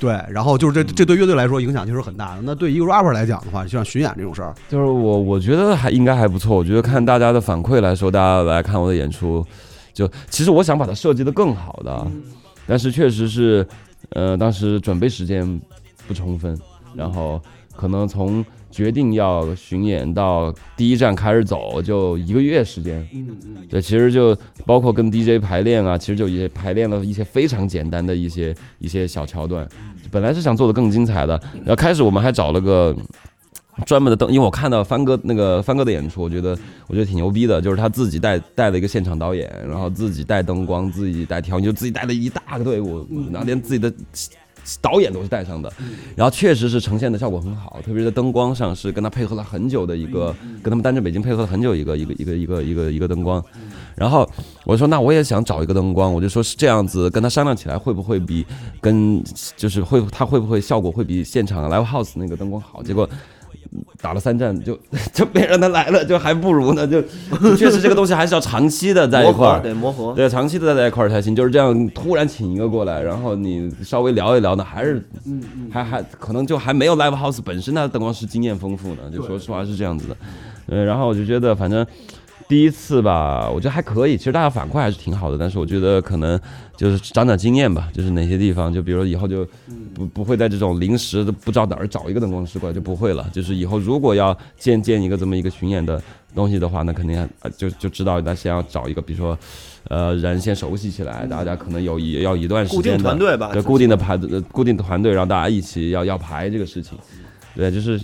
对，然后就是这对乐队来说影响就是很大的。那对一个 rapper 来讲的话，就像巡演这种事儿，就是我觉得还应该还不错。我觉得看大家的反馈来说，大家来看我的演出，就其实我想把它设计得更好的，但是确实是，当时准备时间。不充分，然后可能从决定要巡演到第一站开始走就1个月时间，对，其实就包括跟 DJ 排练啊，其实就也排练了一些非常简单的一些小桥段，本来是想做的更精彩的。然后开始我们还找了个专门的灯，因为我看到帆哥的演出，我觉得挺牛逼的，就是他自己带了一个现场导演，然后自己带灯光，自己带调音，就自己带了一大个队伍，然后连自己的。导演都是带上的，然后确实是呈现的效果很好，特别是在灯光上是跟他配合了很久的一个，跟他们单镇北京配合了很久一个灯光。然后我说那我也想找一个灯光，我就说是这样子，跟他商量起来会不会比跟就是他会不会效果会比现场 live house 那个灯光好？结果打了3站就别让他来了，就还不如呢，就确实这个东西还是要长期的在一块儿，对，磨合，对，长期的在一块儿才行。就是这样，突然请一个过来，然后你稍微聊一聊呢，还是还可能就还没有 live house 本身它的灯光师经验丰富呢，就说实话是这样子的。然后我就觉得反正第一次吧，我觉得还可以，其实大家反馈还是挺好的，但是我觉得可能就是长经验吧，就是哪些地方，就比如说以后就不会在这种临时的不知道哪儿找一个灯光师过来就不会了，就是以后如果要建一个这么一个巡演的东西的话，那肯定就知道那先要找一个，比如说人先熟悉起来，大家可能要一段时间的固定团队吧，对，固定的团队，让大家一起要排这个事情，对，就是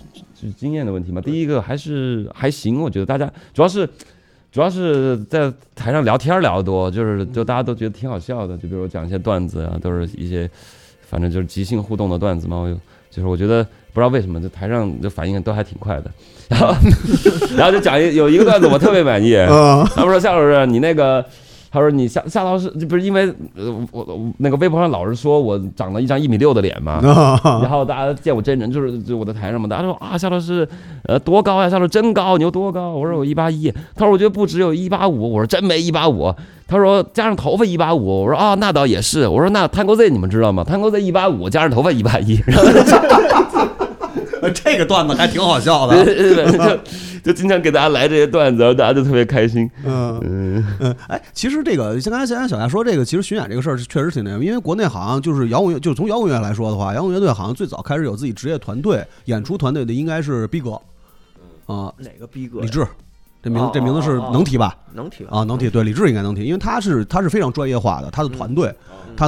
经验的问题嘛。第一个还行，我觉得大家主要是在台上聊天聊得多，就大家都觉得挺好笑的，就比如我讲一些段子啊，都是一些反正就是即兴互动的段子嘛。就是我觉得不知道为什么，就台上就反应都还挺快的。然后就讲有一个段子我特别满意，他们说夏老师你那个他说你夏老师不是因为我那个微博上老是说我长了一张1.6米的脸嘛，然后大家见我真人就是我在台上嘛，大家说啊夏老师多高呀、啊、夏老师真高，你有多高？我说我181，他说我觉得不只有185，我说真没185，他说加上头发185，我说啊那倒也是，我说那 Tango Z 你们知道吗？ Tango Z 185加上头发181，这个段子还挺好笑的。就经常给大家来这些段子，大家就特别开心。其实这个像刚才小夏说这个，其实巡演这个事儿确实挺那个，因为国内好像就是摇滚乐，就是从摇滚乐来说的话，摇滚乐队好像最早开始有自己职业团队、演出团队的应该是逼哥啊，哪个逼哥？李志。这名字是能提吧？能提吧？啊，能提。对，李志应该能提，因为他是非常专业化的，他的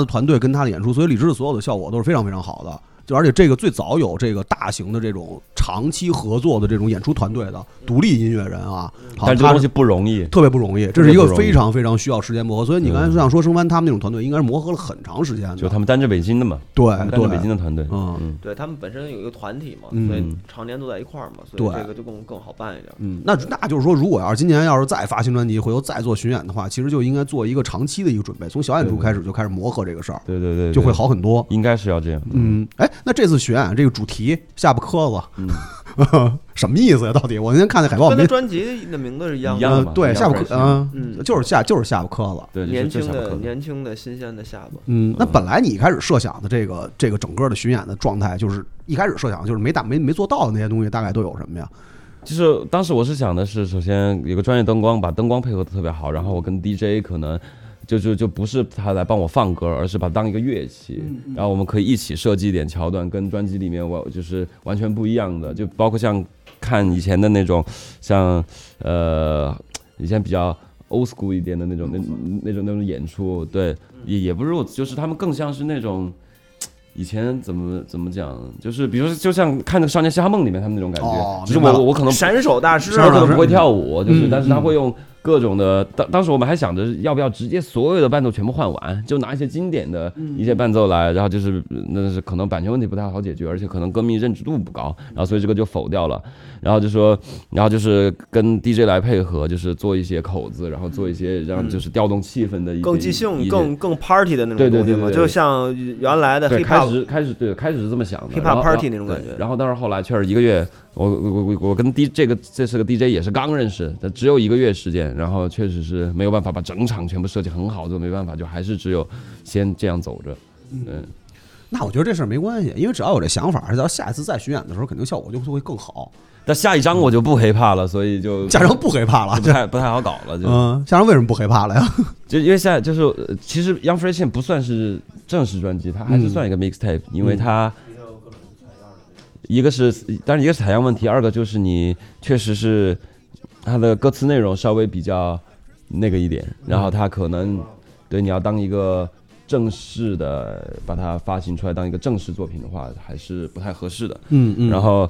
团队跟他的演出，所以李志所有的效果都是非常非常好的。就而且这个最早有这个大型的这种长期合作的这种演出团队的独立音乐人啊，但是这东西不容易，特别不容易，这是一个非常非常需要时间磨合。所以你刚才想说，生番他们那种团队应该是磨合了很长时间的，就他们单着北京的嘛，对，单着北京的团队，嗯，对他们本身有一个团体嘛，所以常年都在一块儿嘛，所以这个就更好办一点。嗯，那就是说，如果要是今年要是再发新专辑，回头再做巡演的话，其实就应该做一个长期的一个准备，从小演出开始就开始磨合这个事儿，对对对，就会好很多，应该是要这样。嗯，哎。那这次巡演这个主题下巴磕子，什么意思呀？到底我那天看那海报，跟那专辑的名字是一样的吗？对，下巴磕，就是下巴磕子，对，年轻的新鲜的下巴。嗯，那本来你一开始设想的这个整个的巡演的状态，就是一开始设想就是没做到的那些东西，大概都有什么呀？就是当时我是想的是，首先有个专业灯光，把灯光配合的特别好，然后我跟 DJ 可能。就不是他来帮我放歌，而是把它当一个乐器，然后我们可以一起设计一点桥段，跟专辑里面我就是完全不一样的，就包括像看以前的那种，像以前比较 old school 一点的那种演出，对，也不是，就是他们更像是那种。以前怎么讲，就是比如说就像看那个《少年嘻哈梦》里面他们那种感觉，只是我可能闪手大师，可能不会跳舞，就是但是他会用各种的。当时我们还想着要不要直接所有的伴奏全部换完，就拿一些经典的一些伴奏来，然后就是那是可能版权问题不太好解决，而且可能歌迷认知度不高，然后所以这个就否掉了。然后就是跟 DJ 来配合，就是做一些口子，然后做一些让就是调动气氛的一些更即兴、更 party 的那种东西嘛，就像原来的黑怕。开始是这么想的 ，hiphop party 那种感觉。然后但是后来确实一个月，我跟 DJ 这是个 DJ 也是刚认识，只有一个月时间，然后确实是没有办法把整场全部设计很好，就没办法，就还是只有先这样走着。嗯，那我觉得这事儿没关系，因为只要有这想法，只要下一次再巡演的时候，肯定效果就会更好。但下一张我就不黑怕了，所以就下张不黑怕了，不太好搞了。就下张为什么不黑怕了呀？就因为下就是其实 Young Fresh Chen 不算是正式专辑，它还是算一个 mixtape，因为它一个是当然一个是采样问题，二个就是你确实是它的歌词内容稍微比较那个一点，然后它可能对你要当一个。正式的把它发行出来当一个正式作品的话，还是不太合适的。然后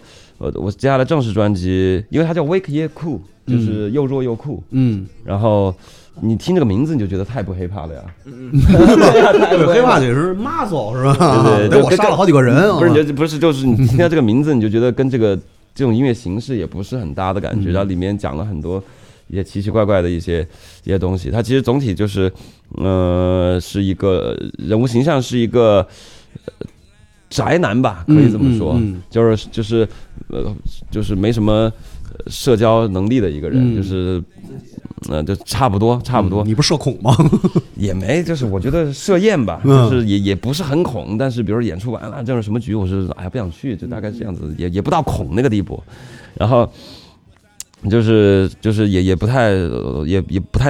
我接下来正式专辑，因为它叫 Wake 也酷，就是又弱又酷。然后你听这个名字你就觉得太不黑怕了呀。对，黑怕也是 muscle 是吧？对对，我杀了好几个人。不是，就是你听到这个名字你就觉得跟这种音乐形式也不是很搭的感觉，然后里面讲了很多。一些奇奇怪怪的一些东西，它其实总体就是，是一个人物形象是一个宅男吧，可以这么说，就是没什么社交能力的一个人，就是。就差不多。你不社恐吗？也没，就是我觉得设宴吧，就是也不是很恐，但是比如说演出完了，这种什么局，我是哎呀不想去，就大概这样子，也不到恐那个地步，然后。就是也不太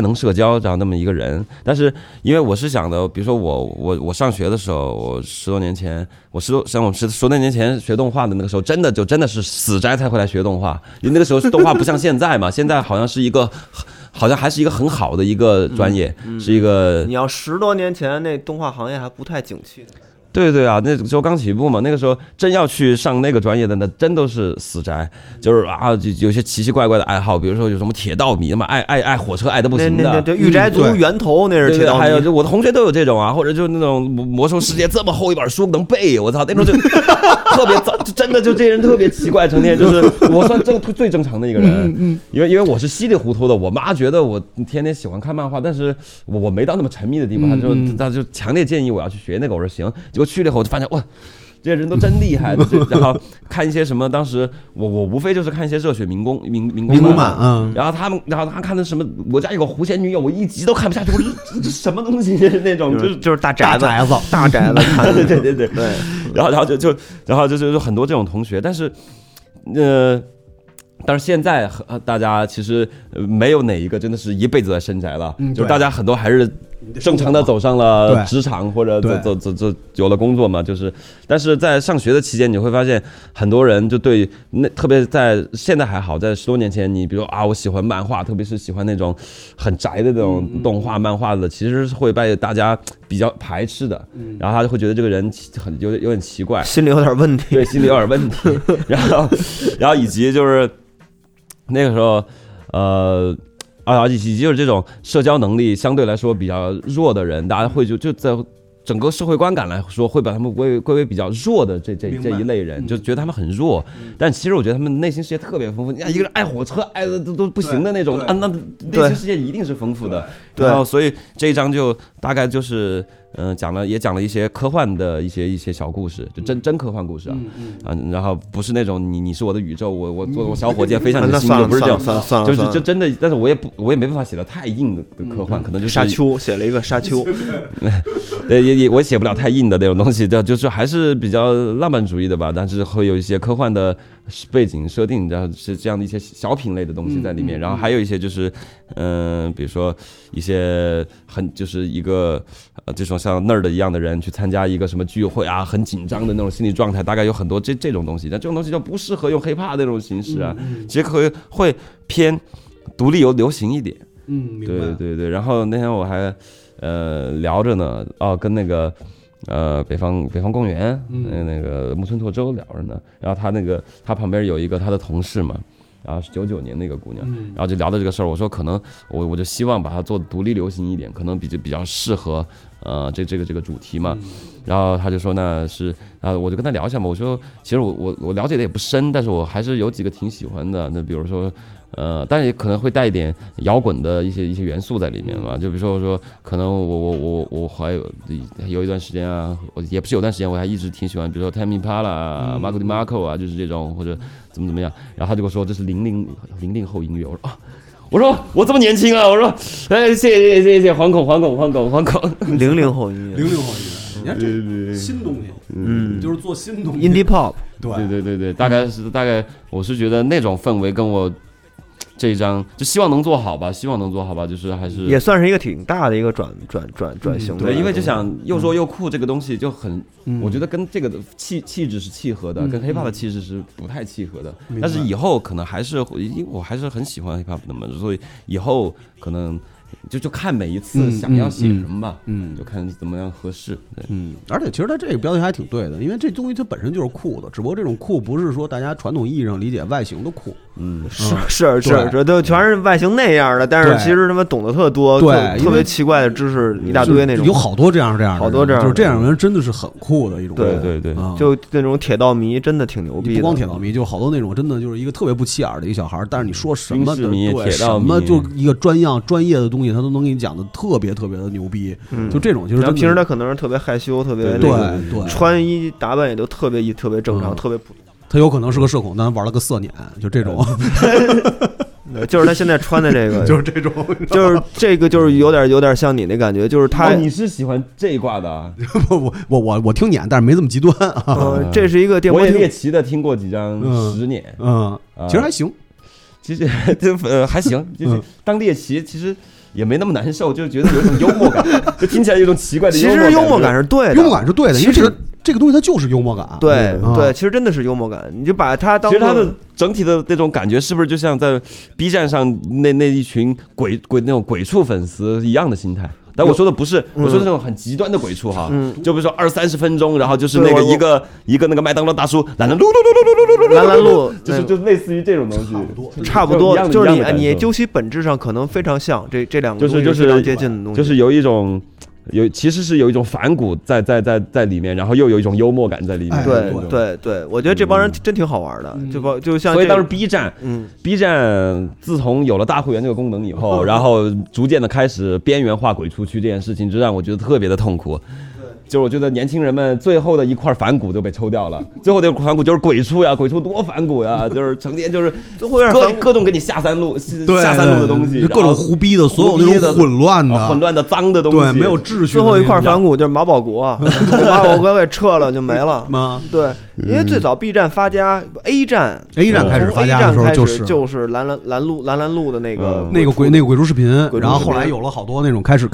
能社交这样那么一个人，但是因为我是想的，比如说我上学的时候，我10多年前，我十多年前学动画的那个时候，真的是死宅才会来学动画，因为那个时候动画不像现在嘛，现在好像是一个。好像还是一个很好的一个专业，是一个。你要10多年前那动画行业还不太景气的。对对啊，那时候刚起步嘛，那个时候真要去上那个专业的，那真都是死宅，就是啊，有些奇奇怪怪的爱好，比如说有什么铁道迷嘛，爱火车爱的不行的，对，御宅族源头那是铁道迷，对对对，还有就我的同学都有这种啊，或者就那种魔兽世界这么厚一本书能背，我操，那种就特别早，真的就这人特别奇怪，成天就是我算最正常的一个人，因为我是稀里糊涂的，我妈觉得我天天喜欢看漫画，但是我没到那么沉迷的地方，她就强烈建议我要去学那个，我说行，就。我去了以后，我就发现哇，这些人都真厉害。然后看一些什么，当时我无非就是看一些热血民工漫，嗯，然后他看的什么，我家有个狐仙女友，我一集都看不下去，我这什么东西那种，就是大宅子看，对对对对。然后就很多这种同学，但是但是现在大家其实没有哪一个真的是一辈子在深宅了，就是大家很多还是正常的走上了职场或者走有了工作嘛，就是，但是在上学的期间，你会发现很多人就对那特别在现在还好，在10多年前，你比如啊，我喜欢漫画，特别是喜欢那种很宅的那种动画漫画的，其实是会被大家比较排斥的，然后他就会觉得这个人很有点奇怪，心里有点问题，对，心里有点问题，然后以及就是。那个时候，以及就是这种社交能力相对来说比较弱的人，大家会就在整个社会观感来说，会把他们归为比较弱的这一类人，就觉得他们很弱。但其实我觉得他们内心世界特别丰富。你看一个人爱火车，爱的都不行的那种啊，那内心世界一定是丰富的。然后，所以这一章就大概就是。讲了一些科幻的一些小故事，就真科幻故事啊，然后不是那种你是我的宇宙，我坐我小火箭飞向你的星球，不是这样，就是就真的，但是我也没办法写的太硬的科幻，可能就是沙丘，写了一个沙丘，对，也我写不了太硬的那种东西，就是还是比较浪漫主义的吧，但是会有一些科幻的背景设定，然后是这样的一些小品类的东西在里面，然后还有一些就是，比如说一些很就是一个这种。像nerd一样的人去参加一个什么聚会啊，很紧张的那种心理状态，大概有很多这种东西，但这种东西就不适合用hiphop那种形式啊，其实会偏独立又流行一点。嗯，对对对。然后那天我还聊着呢，哦，跟那个北方公园那个木村拓周聊着呢，然后他旁边有一个他的同事嘛。然后是99年那个姑娘，然后就聊到这个事儿，我说可能我就希望把它做独立流行一点，可能比较适合这个主题嘛。然后他就说那是啊，我就跟他聊一下嘛。我说其实我了解的也不深，但是我还是有几个挺喜欢的。那比如说但是也可能会带一点摇滚的一些元素在里面嘛。就比如说我说可能我还有一段时间啊，也不是有段时间我还一直挺喜欢，比如说 Tame Impala 啊、Marco Di Marco 啊，就是这种或者。怎么样？然后他就跟我说这是零零后音乐。我说啊，我说我这么年轻啊！我说，哎，谢谢黄孔，零零后音乐，你看这新东西，就是做新东西 ，indie pop， 对，大概我是觉得那种氛围跟我。这一张就希望能做好吧，就是还是也算是一个挺大的一个转型的，对，因为就想又弱又酷这个东西就很，我觉得跟这个的气质是契合的，跟 hiphop 的气质是不太契合的。但是以后可能还是，我还是很喜欢 hiphop 的嘛，所以以后可能就看每一次想要写什么吧，就看怎么样合适，对，而且其实它这个标题还挺对的，因为这东西它本身就是酷的，只不过这种酷不是说大家传统意义上理解外形的酷，是，都全是外形那样的，但是其实他们懂得特多，对，特别奇怪的知识一大堆那种，有好多这样的，就是这样的人真的是很酷的一种，对，就那种铁道迷真的挺牛逼的，不光铁道迷，就好多那种真的就是一个特别不起眼的一个小孩，但是你说什么对什么就一个专业的东西。他都能给你讲的特别特别的牛逼，就这种就是。平时他可能是特别害羞，特别对，穿衣打扮也都特别正常，特别普通。他有可能是个社恐，但玩了个色年，就这种。就是他现在穿的这个，就是这种，就是这个，就是有点像你那感觉，就是他。你是喜欢这一挂的啊？我听辇，但是没这么极端啊。这是一个电波。我也猎奇的听过几张十辇，其实还行，其实还行，就是当猎奇，其实。也没那么难受，就是觉得有一种幽默感，就听起来有一种奇怪的幽默感。其实幽默感是对的，幽默感是对的，因为这个东西它就是幽默感。对，其实真的是幽默感，你就把它当。其实它的整体的那种感觉，是不是就像在 B 站上那一群那种鬼畜粉丝一样的心态？但我说的不是，我说的那种很极端的鬼畜哈，就比如说20-30分钟，然后就是那个一个那个麦当劳大叔懒得录，就是类似于这种东西，差不多就是你究其本质上可能非常像这两个就是非常接近的东西，就是有一种。其实是有一种反骨在里面，然后又有一种幽默感在里面。对，我觉得这帮人真挺好玩的，就像所以当时 B 站，B 站自从有了大会员这个功能以后，然后逐渐的开始边缘化鬼畜区这件事情，就让我觉得特别的痛苦。就是我觉得年轻人们最后的一块反骨都被抽掉了，最后的反骨就是鬼畜呀，鬼畜多反骨呀，就是成天就是各种给你下三路的东西，各种胡逼的，所有那种混乱的脏的东西，对，没有秩序。最后一块反骨就是马保国啊，马保国给撤了就没了。对，因为最早 B 站发家 ，A 站开始发家的时候就是蓝路的那个鬼畜视频，然后后来有了好多那种开始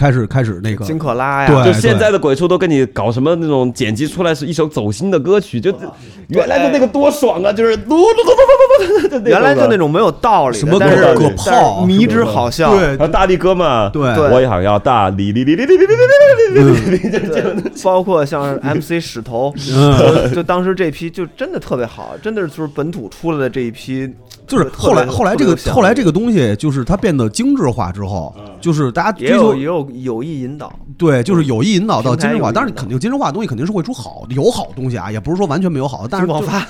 那个金可拉呀，就现在的鬼畜都跟你。搞什么那种剪辑出来是一首走心的歌曲，就原来的那个多爽啊！就是原来就那种没有道理，什么可炮迷之好笑，对，大力哥嘛，对，我也想要大力，包括像 MC 石头，就当时这一批就真的特别好，真的就是本土出来的这一批，就是后来这个东西就是它变得精致化之后，就是大家追求也有有意引导，对，就是有意引导到精致化。当然，肯定金针化的东西肯定是会出好有好东西啊，也不是说完全没有好的，但是爆发，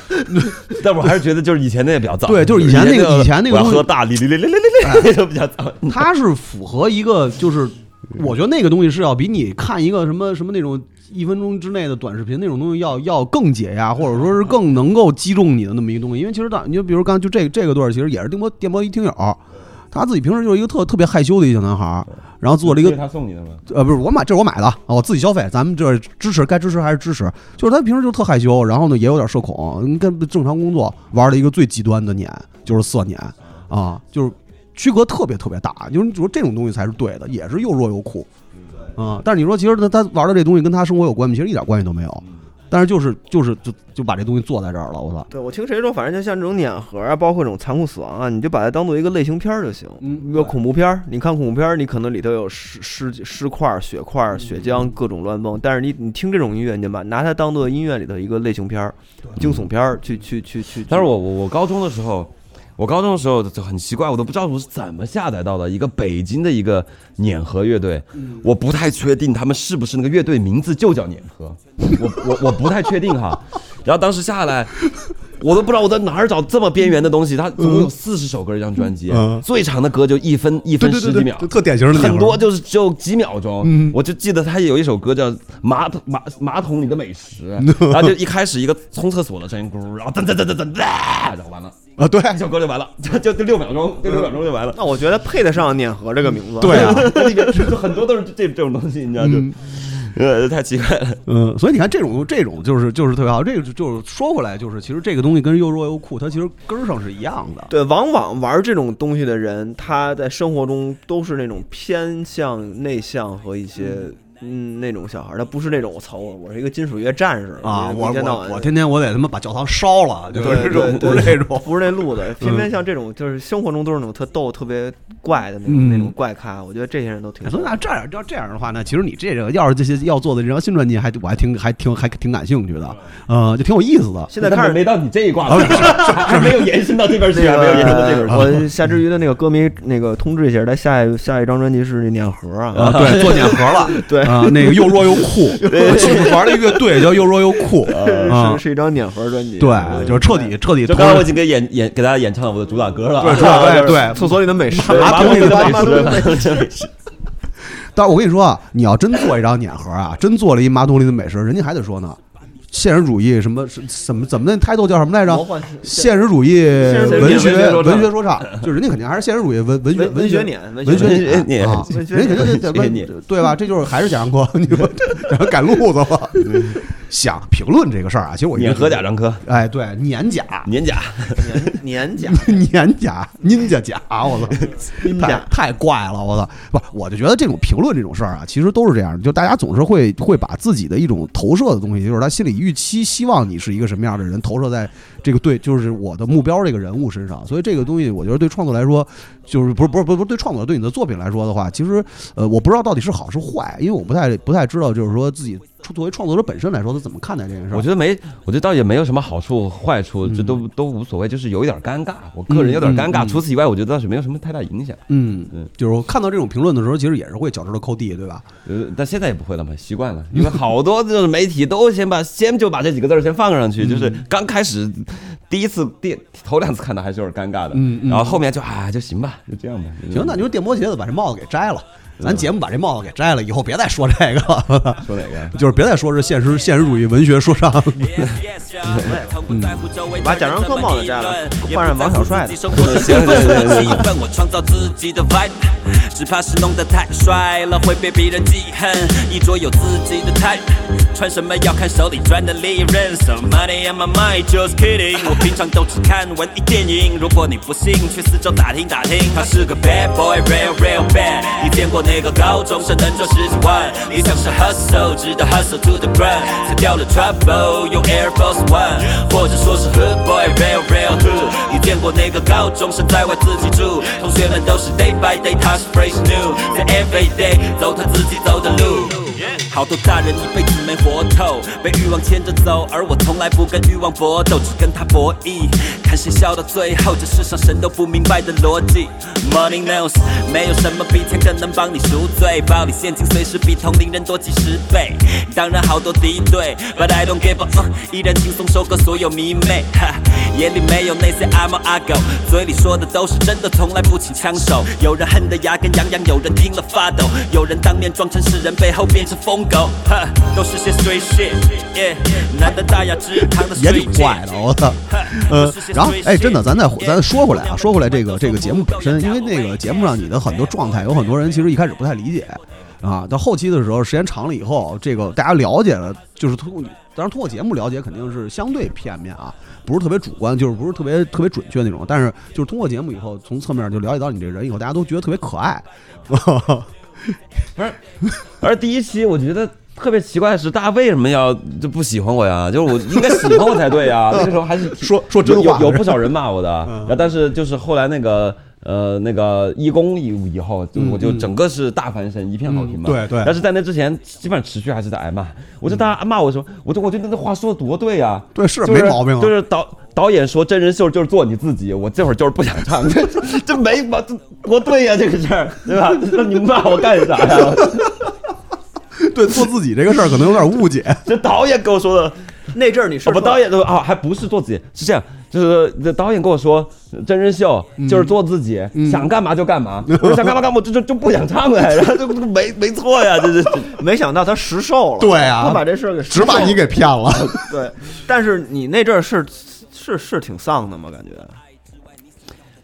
但我还是觉得就是以前那也比较脏，对，就是以前那个东西大力就比较脏，它是符合一个就是。我觉得那个东西是要比你看一个什么那种1分钟之内的短视频那种东西要更解压，或者说是更能够击中你的那么一个东西。因为其实你就比如刚就这个段其实也是电波一听友，他自己平时就是一个特别害羞的一个小男孩，然后做了一个他送你的吗？不是，我买的，我自己消费，咱们这支持该支持还是支持。就是他平时就特害羞，然后呢也有点社恐，跟正常工作玩了一个最极端的年，就是色年啊，就是。区隔特别特别大，就是你说这种东西才是对的，也是又弱又酷，但是你说其实他玩的这东西跟他生活有关系，其实一点关系都没有，但是就把这东西做在这儿了，我操！对，我听谁说，反正就像这种碾核啊，包括这种残酷死亡啊，你就把它当做一个类型片就行。一个恐怖片，你看恐怖片，你可能里头有尸块、血块、血浆，各种乱蹦，但是你听这种音乐，你就把拿它当做音乐里头一个类型片、惊悚片去。但是我高中的时候。我高中的时候就很奇怪，我都不知道我是怎么下载到的一个北京的一个碾核乐队，我不太确定他们是不是那个乐队名字就叫碾核，我不太确定哈。然后当时下来，我都不知道我在哪儿找这么边缘的东西。它总共有40首歌一张专辑，最长的歌就一分10几秒，对对对对，特典型的，很多就是只有几秒钟。我就记得他有一首歌叫《马桶里的美食》，然后就一开始一个冲厕所的声音，咕，然后噔噔噔，然后完了。啊，对，这首歌就完了，就6秒钟，6秒钟就完了。那我觉得配得上碾核这个名字。对啊，里面就很多都是这种东西，你知道就。太奇怪了，所以你看这种就是特别好，这个就是说回来就是，其实这个东西跟又弱又酷，它其实根上是一样的。对，往往玩这种东西的人，他在生活中都是那种偏向内向和一些那种小孩，他不是那种我是一个金属乐战士啊，我天天我得他妈把教堂烧了，就是这种不是那路子，偏像这种就是生活中都是那种特逗特别怪的那种怪咖，我觉得这些人都挺。所以那这样的话呢，其实你这个要是这些要做的这张新专辑，我还挺感兴趣的，就挺有意思的。现在开始没到你这一挂了，还没有延伸到这边去，还没有延伸到这边。我夏之鱼的那个歌迷那个通知一下，他下一张专辑是碾核啊，对，做碾核了，对。那个又弱又酷，玩了一个乐队叫又弱又酷，是一张碾核专辑，对，就是彻底。就刚才我已经给大家演唱了我的主打歌了，对，主打歌，对，厕所里的美食，马桶里的美食。但是我跟你说啊，你要真做一张碾核啊，真做了一马桶里的美食，人家还得说呢。现实主义怎么那态度叫什么来着？现实主义文学说唱，就是人家肯定还是现实主义文学碾，人家肯定对吧？这就是还是贾樟柯，你说赶路子了。想评论这个事儿啊，其实我也和贾樟柯，哎，对，年假，我操，太怪了，我操，不，我就觉得这种评论这种事儿啊，其实都是这样，就大家总是会把自己的一种投射的东西，就是他心里预期，希望你是一个什么样的人，投射在这个对，就是我的目标这个人物身上，所以这个东西，我觉得对创作来说，就是不是对创作，对你的作品来说的话，其实我不知道到底是好是坏，因为我不太知道，就是说自己。作为创作者本身来说，他怎么看待这件事？我觉得倒也没有什么好处坏处，这都无所谓，就是有一点尴尬，我个人有点尴尬。除此以外，我觉得倒是没有什么太大影响。嗯，就是我看到这种评论的时候，其实也是会脚趾头抠地，对吧？但现在也不会了嘛，习惯了，因为好多就是媒体都先把这几个字先放上去，就是刚开始第一次头两次看到还是有点尴尬的，然后后面就就行吧，就这样吧。行，那你就电波鞋子把这帽子给摘了。咱节目把这帽子给摘了，以后别再说这个了。说哪个？就是别再说是现实主义文学说唱。把贾樟柯帽子摘了，换上王小帅的。我创造自己的 vibe， 只怕是弄得太帅了会被别人记恨。衣着有自己的 type， 穿什么要看手里赚的利润。Some money on my mind, just kidding。我平常都只看文艺电影，如果你不信，去四周打听打听。他是个 bad boy, real real bad。你见过？那个高中生能赚10几万，理想是 hustle， 值得 hustle to the ground， 才掉了 trouble， 用 Air Force One， 或者说是 hood boy real real hood。你见过那个高中生在外自己住，同学们都是 day by day， 他是 fresh new， 在 every day 走他自己走的路。好多大人一辈子没活透，被欲望牵着走，而我从来不跟欲望搏斗，只跟他博弈，看谁笑到最后，这世上神都不明白的逻辑。Money knows， 没有什么比钱更能帮你赎罪，包里现金随时比同龄人多几10倍，当然好多敌对 ，But I don't give a fuck， 依然轻松收割所有迷妹，眼里没有那些阿猫阿狗，嘴里说的都是真的，从来不请枪手。有人恨得牙根痒痒，有人听了发抖，有人当面装成是人，背后变成疯狗，都是些水shit，难得大雅之堂的水也挺怪的，我操。然后真的，咱说回来啊，说回来这个节目本身，因为那个节目上你的很多状态，有很多人其实一开始不太理解啊，到后期的时候时间长了以后，这个大家了解了，就是通过节目了解肯定是相对片面啊，不是特别主观，就是不是特别准确那种，但是就是通过节目以后，从侧面就了解到你这人以后，大家都觉得特别可爱。而第一期我觉得特别奇怪的是，大家为什么要就不喜欢我呀？就是我应该喜欢我才对呀。那个时候还是说真话，有不少人骂我的，但是就是后来那个一公以后，我就整个是大翻身，一片好评嘛。对。但是在那之前，基本上持续还是在挨骂。我就大家骂我的时候，我觉得那话说的多对呀。对，是没毛病啊。就是导演说真人秀就是做你自己，我这会儿就是不想唱，这没毛，多对呀，这个事儿，对吧？那你骂我干啥呀？对，做自己这个事儿可能有点误解。这导演跟我说的。那阵儿你是不导演的还不是做自己，是这样，就是导演跟我说，真人秀就是做自己，想干嘛就干嘛，我想干嘛干嘛，我就不想唱了，然后就没错呀，就是没想到他实受了，对啊，他把这事给只把你给骗了，对。但是你那阵儿是挺丧的嘛，感觉。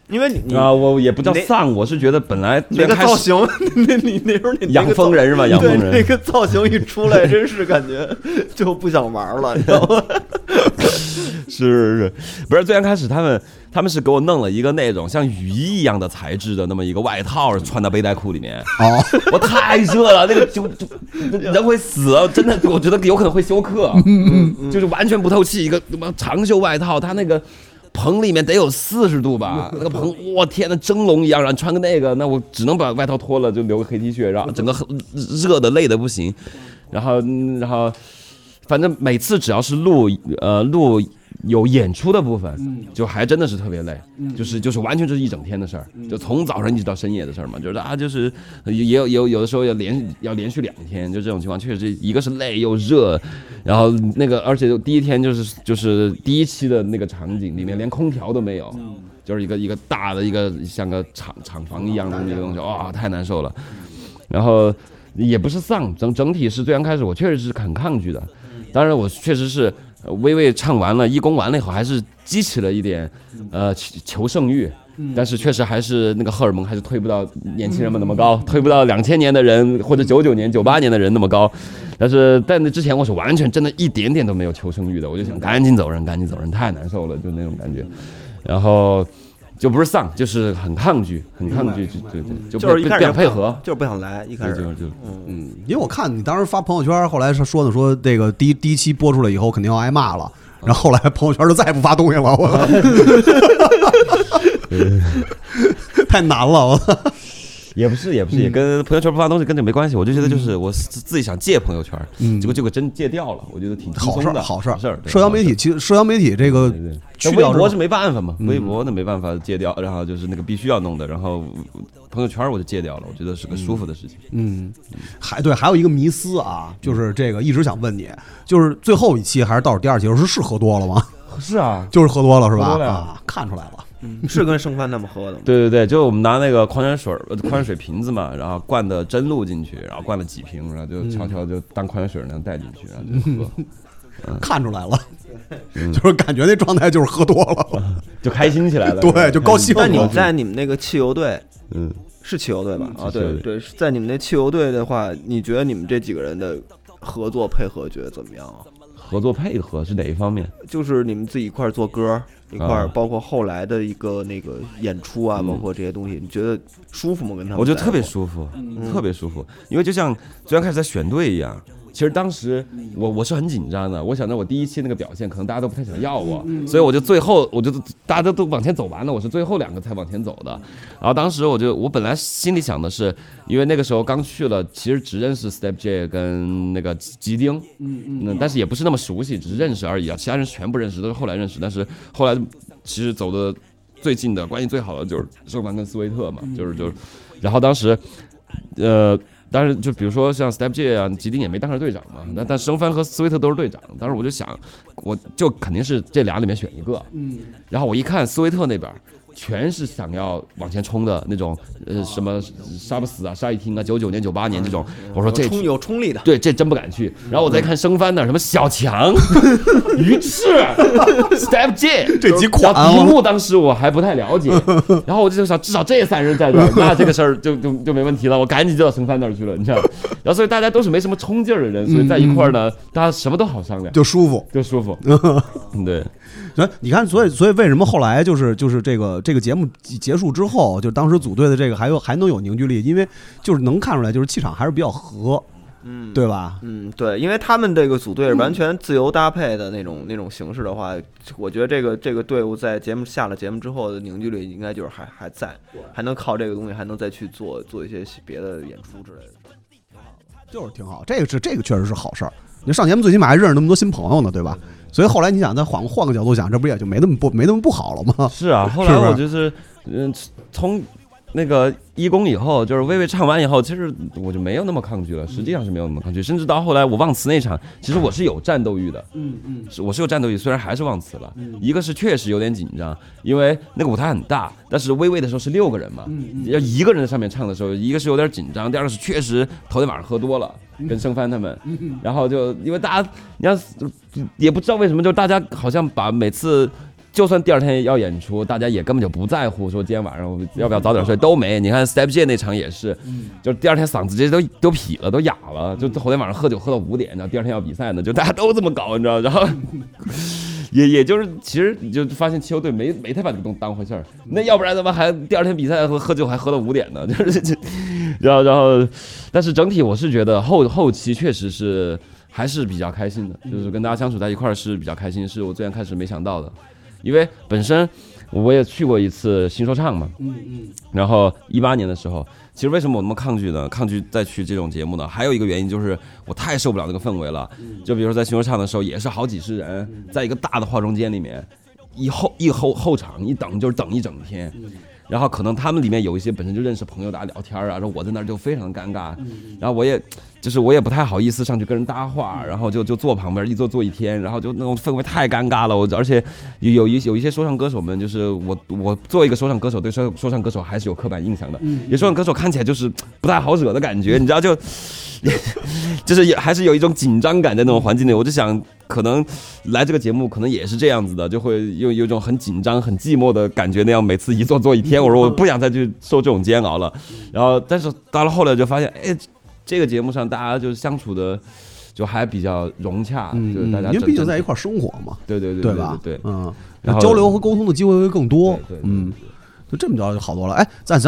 因为你我也不叫丧，我是觉得本来那个造型，你那时候你养蜂人是吧？养蜂人那个造型一出来，真是感觉就不想玩了，你知道吗？是，不是最开始他们是给我弄了一个那种像雨衣一样的材质的那么一个外套，穿到背带裤里面。哦，我太热了，那个就人会死，真的，我觉得有可能会休克，就是完全不透气，一个什么长袖外套，它那个。棚里面得有40度吧，那个棚，我天哪，蒸笼一样，然后穿个那个，那我只能把外套脱了，就留个黑 T 恤，然后整个热的累的不行，然后，反正每次只要是录有演出的部分，就还真的是特别累，就是完全就是一整天的事儿，就从早上一直到深夜的事儿嘛，就是就是也有的时候要连续2天，就这种情况，确实一个是累又热，然后那个而且第一天就是第一期的那个场景里面连空调都没有，就是一个大的一个像个厂房一样的那个东西，哇，太难受了。然后也不是丧，整体是最刚开始我确实是很抗拒的，当然我确实是。微微唱完了，一公完了以后，还是激起了一点求胜欲，但是确实还是那个荷尔蒙还是推不到年轻人们那么高，推不到2000年的人或者99年、98年的人那么高。但是在那之前，我是完全真的一点点都没有求生欲的，我就想赶紧走人，赶紧走人，太难受了，就那种感觉。然后就不是丧，就是很抗拒，很抗拒，就是一开始配合，就是不想来，一开始就因为我看你当时发朋友圈，后来说的说这个第一期播出来以后肯定要挨骂了，然后后来朋友圈就再也不发东西了，我。太难了，我也不是，也跟朋友圈不发东西跟这没关系。我就觉得就是我自己想戒朋友圈，结果真戒掉了，我觉得挺轻松的，好事。社交媒体这个去掉微博是没办法嘛，微博那没办法戒掉，然后就是那个必须要弄的，然后朋友圈我就戒掉了，我觉得是个舒服的事情。还有一个迷思啊，就是这个一直想问你，就是最后一期还是倒数第二期是喝多了吗？是啊，就是喝多了是吧？啊，看出来了。是跟剩饭那么喝的吗？对，就我们拿那个矿泉水瓶子嘛，然后灌的真露进去，然后灌了几瓶，然后就悄悄就当矿泉水那样带进去，然后就喝。看出来了，就是感觉那状态就是喝多了，就开心起来了，对，就高兴了。那你在你们那个汽油队，是汽油队吧？啊，对，在你们那汽油队的话，你觉得你们这几个人的合作配合觉得怎么样啊？合作配合是哪一方面？就是你们自己一块做歌，一块包括后来的一个那个演出啊，包括这些东西，你觉得舒服吗？跟他们？我觉得特别舒服，特别舒服。因为就像最开始在选队一样，其实当时我是很紧张的，我想着我第一期那个表现，可能大家都不太想要我，所以我就最后大家都往前走完了，我是最后2个才往前走的。然后当时我本来心里想的是，因为那个时候刚去了，其实只认识 Step J 跟那个吉丁，但是也不是那么熟悉，只是认识而已啊，其他人全不认识，都是后来认识。但是后来其实走的最近的关系最好的就是圣凡跟斯威特嘛，就是，然后当时，当然就比如说像 Step J 啊，吉丁也没当上队长嘛，那但生番和斯威特都是队长。当时我就想，我就肯定是这俩里面选一个。然后我一看斯威特那边全是想要往前冲的那种，什么杀不死啊、杀一听啊、99年、98年这种，我说这有冲力的，对，这真不敢去。然后我再看生番那什么小强、于赤、Step J 这几款题目，当时我还不太了解，然后我就想，至少这3人在这儿，那这个事儿就没问题了。我赶紧就到生番那儿去了，你知道。然后所以大家都是没什么冲劲儿的人，所以在一块儿呢，大家什么都好商量，就舒服。对，你看，所以为什么后来就是这个节目结束之后，就当时组队的这个还能有凝聚力，因为就是能看出来，就是气场还是比较和，对吧？对，因为他们这个组队完全自由搭配的那种形式的话，我觉得这个队伍在节目下了节目之后的凝聚力应该就是还在，还能靠这个东西还能再去做一些别的演出之类的，就是挺好。这个确实是好事儿。你上节目最起码还认识那么多新朋友呢，对吧？所以后来你想再换个角度想，这不也就没那么不好了吗？是啊，后来我就是从那个一公以后，就是微微唱完以后，其实我就没有那么抗拒了，实际上是没有那么抗拒，甚至到后来我忘词那场，其实我是有战斗欲的，我是有战斗欲，虽然还是忘词了，一个是确实有点紧张，因为那个舞台很大，但是微微的时候是6个人嘛，要一个人在上面唱的时候，一个是有点紧张，第二个是确实头天晚上喝多了。跟盛帆他们，然后就因为大家，你要也不知道为什么，就大家好像把每次，就算第二天要演出，大家也根本就不在乎说今天晚上我要不要早点睡，都没。你看 Step J 那场也是，就是第二天嗓子直接都劈了，都哑了，就头天晚上喝酒喝到5点，然后第二天要比赛呢，就大家都这么搞，你知道，然后。也就是，其实你就发现汽油队没太把这个东西当回事儿，那要不然咱们还第二天比赛喝酒还喝到5点呢，就是，然后，但是整体我是觉得后期确实是还是比较开心的，就是跟大家相处在一块儿是比较开心，是我最开始没想到的，因为本身我也去过一次新说唱嘛，然后18年的时候。其实为什么我那么抗拒呢？抗拒再去这种节目呢？还有一个原因就是我太受不了这个氛围了。就比如说在巡游唱的时候，也是好几十人，在一个大的化妆间里面，后场一等就是等一整天。然后可能他们里面有一些本身就认识朋友，大家聊天啊，然后我在那儿就非常尴尬，然后我也不太好意思上去跟人搭话，然后就坐旁边坐一天，然后就那种氛围太尴尬了。我而且有一些说唱歌手们，就是我作为一个说唱歌手，对说唱歌手还是有刻板印象的，有说唱歌手看起来就是不太好惹的感觉，你知道，就是还是有一种紧张感在那种环境里。我就想可能来这个节目可能也是这样子的，就会有一种很紧张很寂寞的感觉那样，每次一做一天，我说我不想再去受这种煎熬了。然后但是到了后来就发现，哎，这个节目上大家就相处的就还比较融洽，就是大家因为毕竟在一块生活嘛，对对对对吧？对，嗯，然后交流和沟通的机会会更多，对对对对嗯。就这么着就好多了。哎，咱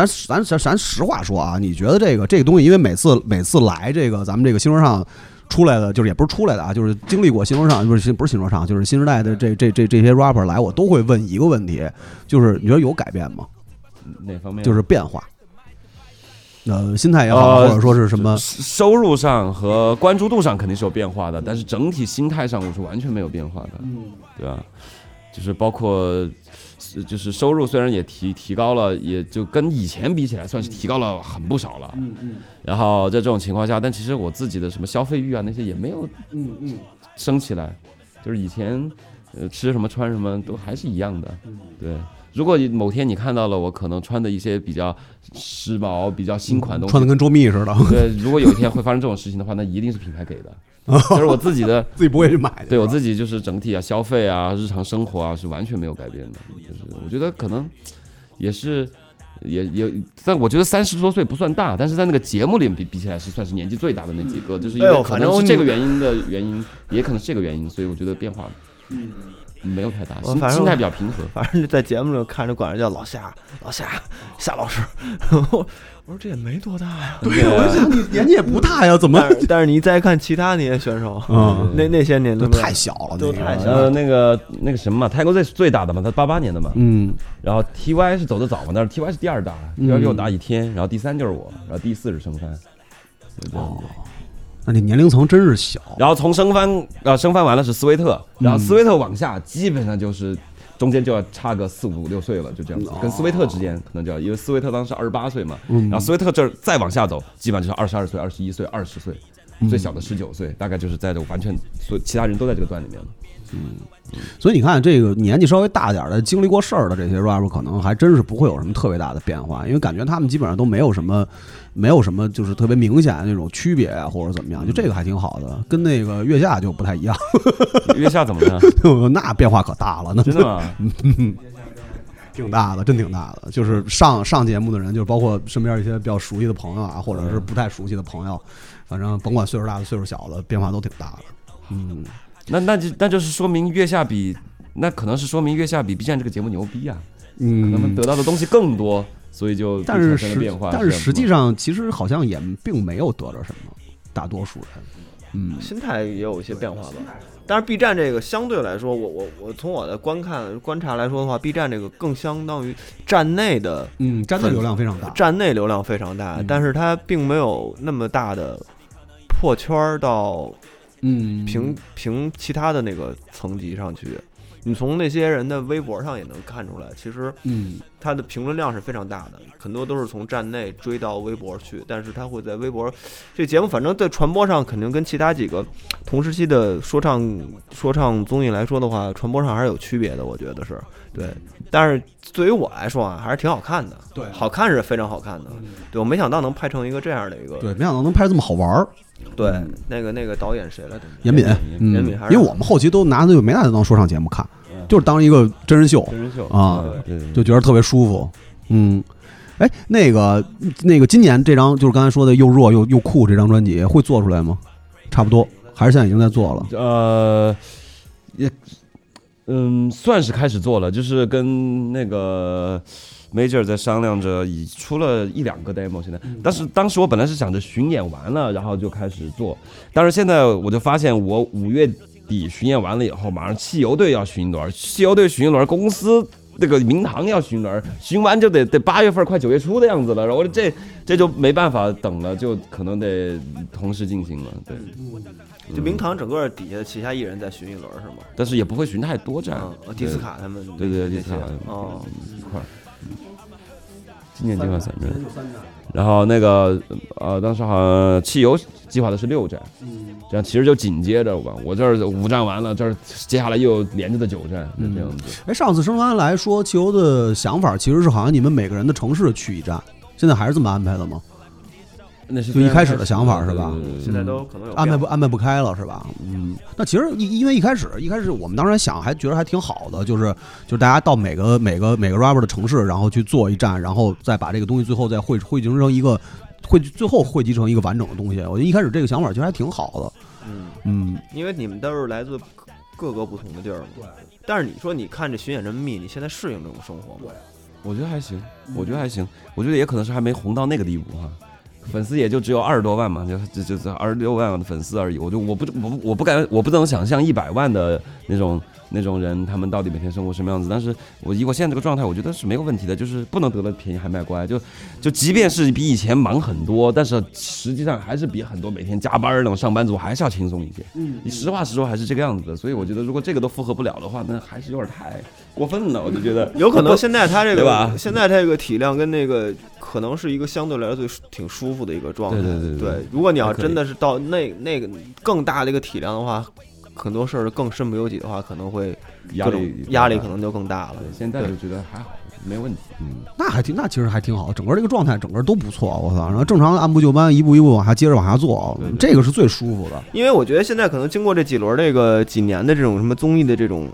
实话说啊，你觉得这个东西，因为每次来这个咱们这个新说唱出来的，就是也不是出来的啊，就是经历过新说唱，不是新说唱，就是新时代的这些 rapper 来，我都会问一个问题，就是你觉得有改变吗？哪方面？就是变化。心态也好，或者说是什么收入上和关注度上肯定是有变化的，但是整体心态上我是完全没有变化的，对吧？就是包括。就是收入虽然也提高了，也就跟以前比起来算是提高了很不少了，然后在这种情况下，但其实我自己的什么消费欲啊那些也没有升起来，就是以前吃什么穿什么都还是一样的。对，如果某天你看到了我可能穿的一些比较时髦比较新款的东西，穿的跟捉迷似的，对，如果有一天会发生这种事情的话，那一定是品牌给的，就是我自己的自己不会去买的，对，我自己就是整体啊消费啊日常生活啊是完全没有改变的，就是我觉得可能也是也，但我觉得30多岁不算大，但是在那个节目里比起来是算是年纪最大的那几个，就是因为可能是这个原因，也可能是这个原因，所以我觉得变化没有太大，心态比较平和。反正在节目里看着管人叫老夏老师，我说这也没多大呀，对呀，我想你年纪也不大呀，怎么？但是你再看其他那些选手，那些年龄太小了，都太小了。那个什么嘛，泰国最大的嘛，他88年的嘛，然后 TY 是走得早嘛，但是 TY 是第二大，TY 比我大一天，然后第3就是我，然后第4是生番，哦。那你年龄层真是小，然后从生番完了是斯威特，然后斯威特往下基本上就是中间就要差个4、5、6岁了，就这样子，跟斯威特之间可能就要，因为斯威特当时28岁嘛，然后斯威特这再往下走，基本上就是22岁、21岁、20岁，最小的19岁，大概就是在这完全，所以其他人都在这个段里面了。所以你看，这个年纪稍微大点的、经历过事儿的这些 rapper， 可能还真是不会有什么特别大的变化，因为感觉他们基本上都没有什么就是特别明显的那种区别啊，或者怎么样，就这个还挺好的，跟那个月下就不太一样。月下怎么了？那变化可大了，那真的吗？挺大的，真挺大的。就是上节目的人，就是包括身边一些比较熟悉的朋友啊，或者是不太熟悉的朋友，反正甭管岁数大的、岁数小的，变化都挺大的。那就是说明月下比，那可能是说明月下比 B 站这个节目牛逼啊，可能得到的东西更多，所以就产生了变化。但是实际上，其实好像也并没有得到什么，大多数人，心态也有一些变化吧。但是 B 站这个相对来说，我从我的观察来说的话 ，B 站这个更相当于站内的，站内流量非常大，但是它并没有那么大的破圈到。凭其他的那个层级上去，你从那些人的微博上也能看出来，其实，他的评论量是非常大的，很多都是从站内追到微博去，但是他会在微博，这节目反正在传播上肯定跟其他几个同时期的说唱综艺来说的话，传播上还是有区别的，我觉得是对，但是对于我来说啊，还是挺好看的，对，好看是非常好看的，对，我没想到能拍成一个这样的一个，对，没想到能拍这么好玩儿。对，那个导演谁来着？严敏还是？因为我们后期都拿的就没拿它当说唱节目看，就是当一个真人秀啊，就觉得特别舒服。哎，那个今年这张就是刚才说的又弱又酷这张专辑会做出来吗？差不多，还是现在已经在做了。算是开始做了，就是跟那个。Major 在商量着，已出了1、2个 demo， 现在，但是当时我本来是想着巡演完了，然后就开始做，但是现在我就发现，我5月底巡演完了以后，马上汽油队要巡一轮，公司那个民航要巡一轮，巡完就得8月份快9月初的样子了，然后这就没办法等了，就可能得同时进行了，对。就明堂整个底下的旗下艺人在巡一轮是吗？但是也不会巡太多站，迪斯卡他们，对，迪斯卡哦一块。今年计划3站，然后那个当时好像汽油计划的是6站，这样其实就紧接着吧，我这儿5站完了，这儿接下来又有连着的9站，就这样子。哎，上次升完来说，汽油的想法其实是好像你们每个人的城市去一站，现在还是这么安排的吗？那是就一开始的想法是吧？现在都可能有安排不开了是吧？嗯，那其实因为一开始我们当然想还觉得还挺好的，就是大家到每个 rapper 的城市，然后去做一站，然后再把这个东西最后再汇集成一个完整的东西。我觉得一开始这个想法其实还挺好的。嗯，因为你们都是来自各个不同的地儿嘛。但是你说你看这巡演这么密，你现在适应这种生活吗？我觉得还行，我觉得也可能是还没红到那个地步哈。粉丝也就只有20多万嘛，就26万的粉丝而已。我不能想象100万的那种人，他们到底每天生活什么样子。但是以我现在这个状态，我觉得是没有问题的，就是不能得了便宜还卖乖。就即便是比以前忙很多，但是实际上还是比很多每天加班那种上班族还是要轻松一些。你实话实说还是这个样子的。所以我觉得，如果这个都符合不了的话，那还是有点太过分了。我就觉得有可能现在他这个对吧？现在他这个体量跟那个可能是一个相对来说挺舒服的一个状态。对，如果你要真的是到那个更大的一个体量的话，很多事儿更身不由己的话，可能会压力可能就更大了。现在就觉得还好，没问题。嗯，那其实还挺好，整个这个状态，整个都不错。我操，然后正常按部就班，一步一步往下做，这个是最舒服的。因为我觉得现在可能经过这几轮、这个几年的这种什么综艺的这种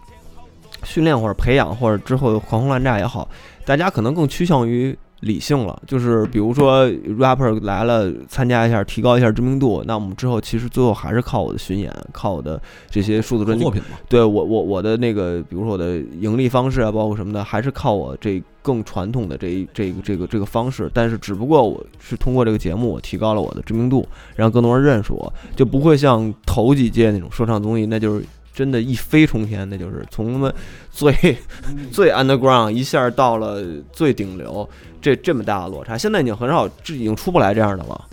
训练或者培养，或者之后狂轰滥炸也好，大家可能更趋向于理性了。就是比如说 rapper 来了，参加一下，提高一下知名度，那我们之后其实最后还是靠我的巡演，靠我的这些数字专辑作品嘛。对，我的那个，比如说我的盈利方式啊，包括什么的，还是靠我这更传统的这个方式。但是只不过我是通过这个节目，我提高了我的知名度，让更多人认识我，就不会像头几届那种说唱综艺，那就是真的一飞冲天，那就是从他们最 underground 一下到了最顶流，这么大的落差，现在已经很少，已经出不来这样的了。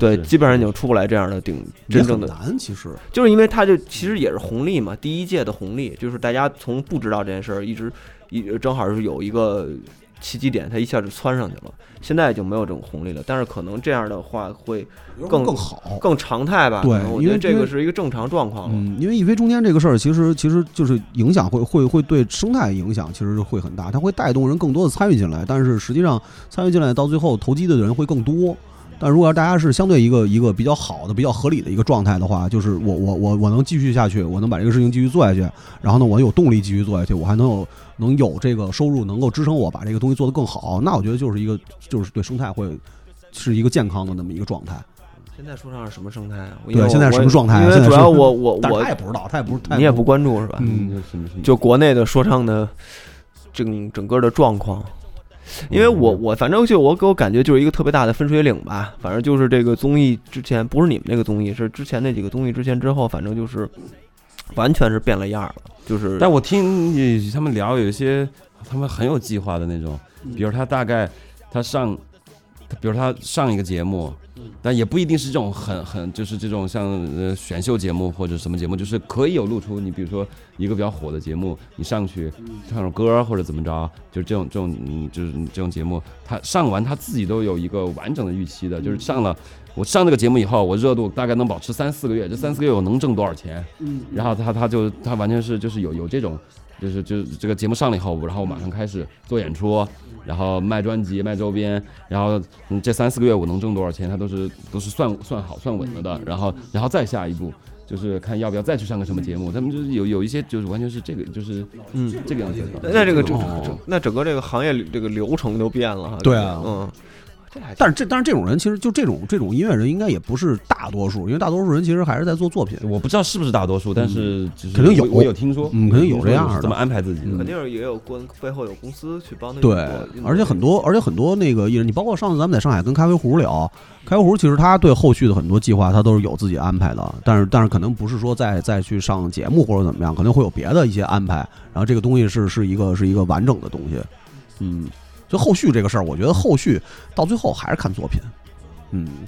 对，基本上已经出不来这样的真正的难。其实就是因为它就其实也是红利嘛，第一届的红利就是大家从不知道这件事儿，一正好是有一个契机点，它一下就窜上去了。现在已经没有这种红利了，但是可能这样的话会更好、更常态吧。对，我觉得这个是一个正常状况了。因为一飞中间这个事儿，其实就是影响会对生态影响，其实会很大，它会带动人更多的参与进来。但是实际上参与进来到最后投机的人会更多。但如果大家是相对一个比较好的、比较合理的一个状态的话，就是我能继续下去，我能把这个事情继续做下去，然后呢，我有动力继续做下去，我还能有这个收入能够支撑我把这个东西做得更好，那我觉得就是对生态会是一个健康的那么一个状态。现在说唱是什么生态啊？对，现在什么状态？因为主要我他也不知道，你也不关注是吧？嗯，就国内的说唱的整个的状况。因为我反正就我给我感觉就是一个特别大的分水岭吧，反正就是这个综艺之前，不是你们那个综艺，是之前那几个综艺之前之后，反正就是完全是变了样了。就是但我听他们聊，有一些他们很有计划的那种，比如他上一个节目，但也不一定是这种很就是这种像选秀节目或者什么节目，就是可以有露出。你比如说一个比较火的节目，你上去唱首歌或者怎么着，就是这种就是这种节目，他上完他自己都有一个完整的预期的，就是上了我上这个节目以后，我热度大概能保持3-4个月，这3-4个月我能挣多少钱？然后他完全是就是有这种。就是这个节目上了以后，然后我马上开始做演出，然后卖专辑、卖周边，然后这3-4个月我能挣多少钱，他都是算好、算稳了的。然后再下一步就是看要不要再去上个什么节目。他们就是有一些就是完全是这个就是这个样子。那整个这个行业这个流程都变了哈。对啊，但是这种人其实就这种音乐人应该也不是大多数，因为大多数人其实还是在做作品。我不知道是不是大多数，但是肯定有，我有听说，肯定有这样的。怎么安排自己？肯定也有背后有公司去帮他。对，而且很多那个艺人，你包括上次咱们在上海跟咖啡壶聊，咖啡壶其实他对后续的很多计划他都是有自己安排的，但是可能不是说再去上节目或者怎么样，可能会有别的一些安排。然后这个东西是一个完整的东西，就后续这个事儿，我觉得后续到最后还是看作品，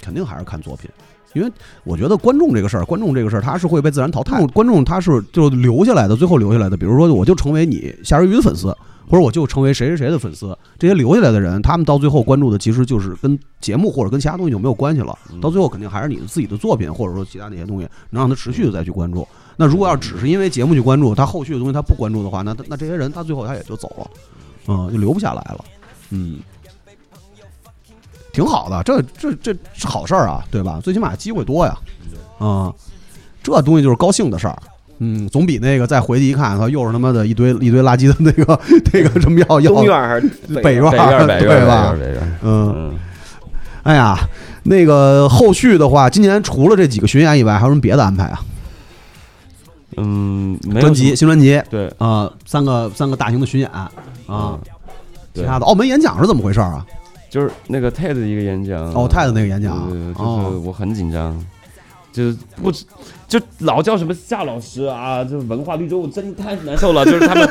肯定还是看作品，因为我觉得观众这个事儿，他是会被自然淘汰，观众他是就留下来的，最后留下来的，比如说我就成为你夏日鱼的粉丝，或者我就成为谁谁谁的粉丝，这些留下来的人，他们到最后关注的其实就是跟节目或者跟其他东西就没有关系了，到最后肯定还是你自己的作品，或者说其他那些东西能让他持续的再去关注。那如果要只是因为节目去关注，他后续的东西他不关注的话，那这些人他最后他也就走了，就留不下来了。挺好的，这是好事儿啊，对吧？最起码机会多呀，啊、嗯，这东西就是高兴的事儿，嗯，总比那个再回去一看，他又是他妈的一堆垃圾的那个什么要东院还是北院对吧？嗯，哎呀，那个后续的话，今年除了这几个巡演以外，还有什么别的安排啊？嗯，专辑新专辑对啊、三个大型的巡演啊、其他的澳门演讲是怎么回事啊？就是那个 Ted 的一个演讲哦 ，Ted 那个演讲，就是我很紧张，就是不就老叫什么夏老师啊，就文化绿洲，我真太难受了，就是他们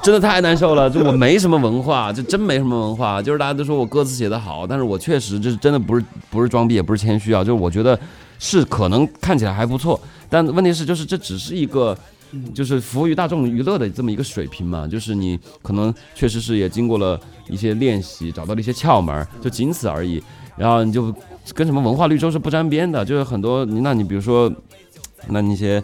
真的太难受了，就我没什么文化，就真没什么文化，就是大家都说我歌词写得好，但是我确实这真的不是装逼，也不是谦虚啊，就是我觉得是可能看起来还不错，但问题是就是这只是一个。就是服务于大众娱乐的这么一个水平嘛，就是你可能确实是也经过了一些练习，找到了一些窍门，就仅此而已。然后你就跟什么文化绿洲是不沾边的，就是很多，那你比如说，那那些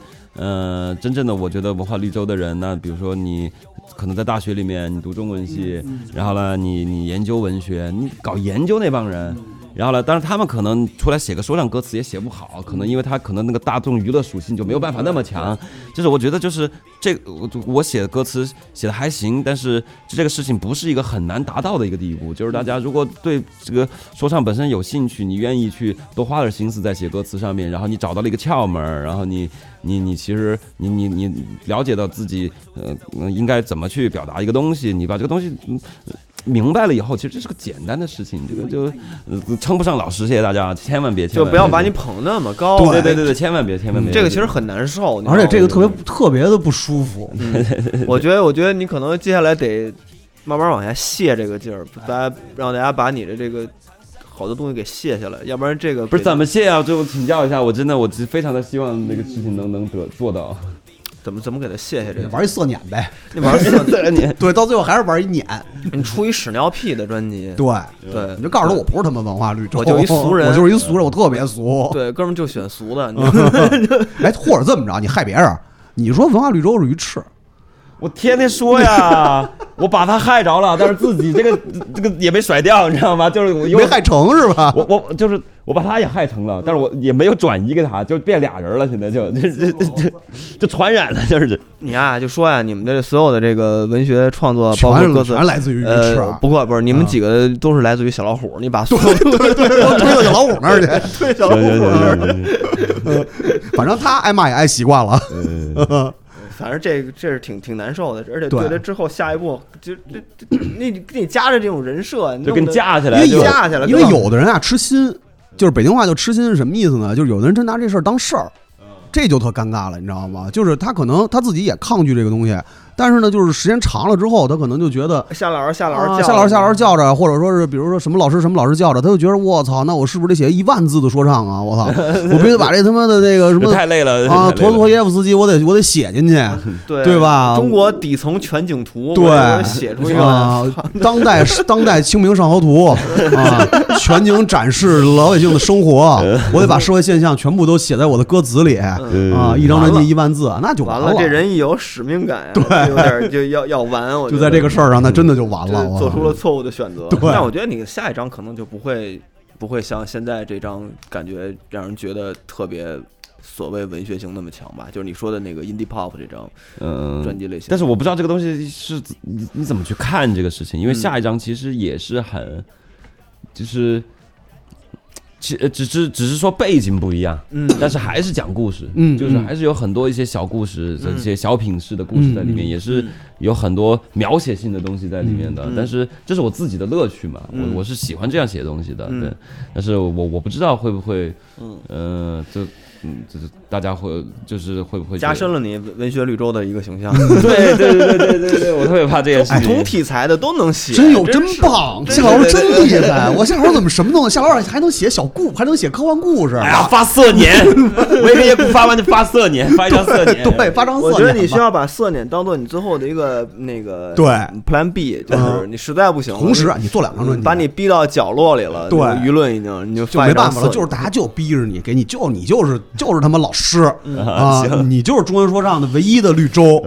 真正的我觉得文化绿洲的人呢，比如说你可能在大学里面你读中文系，然后呢你研究文学，你搞研究那帮人。然后呢？当然，他们可能出来写个说唱歌词也写不好，可能因为他可能那个大众娱乐属性就没有办法那么强。就是我觉得，就是这个我写的歌词写的还行，但是这个事情不是一个很难达到的一个地步。就是大家如果对这个说唱本身有兴趣，你愿意去多花点心思在写歌词上面，然后你找到了一个窍门，然后你其实你了解到自己应该怎么去表达一个东西，你把这个东西。明白了以后，其实这是个简单的事情，这个就称不上老师。谢谢大家，千万别就不要把你捧那么高。对，千万别。这个其实很难受，而且这个特别的不舒服。我觉得你可能接下来得慢慢往下卸这个劲儿，让大家把你的这个好多东西给卸下来，要不然这个不是怎么卸啊？最后请教一下，我真的非常的希望那个事情能做到。怎么给他卸下这个？玩一色碾呗，你玩色碾，对，到最后还是玩一碾。你出一屎尿屁的专辑，对，你就告诉他我不是他们文化绿洲，我就是一俗人，我特别俗。对，哥们就选俗的。哎，或者这么着，你害别人，你说文化绿洲是鱼翅，我天天说呀，我把他害着了，但是自己这个也没甩掉，你知道吗？就是我没害成是吧？我就是我把他也害成了，但是我也没有转移给他，就变俩人了，现在就传染了，就是你啊，就说呀、啊，你们的所有的这个文学创作，包括歌词，全来自于鱼翅、啊。不是你们几个都是来自于小老虎，你把对都推到小老虎那儿去，推小老虎那儿去，反正他挨骂也挨习惯了。反正这是挺难受的，而且对他之后下一步就你加着这种人设，就跟架起来，因为有的人啊痴心，就是北京话就痴心是什么意思呢？就是有的人真拿这事儿当事儿，这就特尴尬了，你知道吗？就是他可能他自己也抗拒这个东西，但是呢，就是时间长了之后，他可能就觉得夏老师叫着，或者说是比如说什么老师叫着，他就觉得我操，那我是不是得写10000字的说唱啊？我操，我必须把这他妈的那个什么太累了啊，陀耶夫斯基，我得写进去，对吧？中国底层全景图，对，写出一个、当代清明上河图啊，全景展示老百姓的生活，我得把社会现象全部都写在我的歌词里啊，一张专辑10000字，那就完了。这人一有使命感、啊，对。有点就要完，我就在这个事儿上，那真的就完了，做出了错误的选择。但我觉得你下一张可能就不会像现在这张感觉让人觉得特别所谓文学性那么强吧？就是你说的那个 indie pop 这张专辑类型。但是我不知道这个东西是你怎么去看这个事情，因为下一张其实也是很就是。只是说背景不一样，但是还是讲故事，就是还是有很多一些小故事，这些小品式的故事在里面，也是有很多描写性的东西在里面的。但是这是我自己的乐趣嘛，我是喜欢这样写东西的，对。但是我不知道会不会，就是大家会就是会不会加深了你文学绿洲的一个形象？对，我特别怕这件事情。同题材的都能写，真有真棒！夏老师真厉害，我夏老师怎么什么都能？夏老师还能写小故，还能写科幻故事。哎呀，发色年，我一个也不发完就发色年，发一张色年，对，发张色年。我觉得你需要把色年当做你最后的一个那个对 plan B， 就是你实在不行，同时啊，你做2张专辑，把你逼到角落里了，对，舆论已经你就没办法了，就是大家就逼着你，给你就是他妈老师啊，你就是中文说唱的唯一的绿洲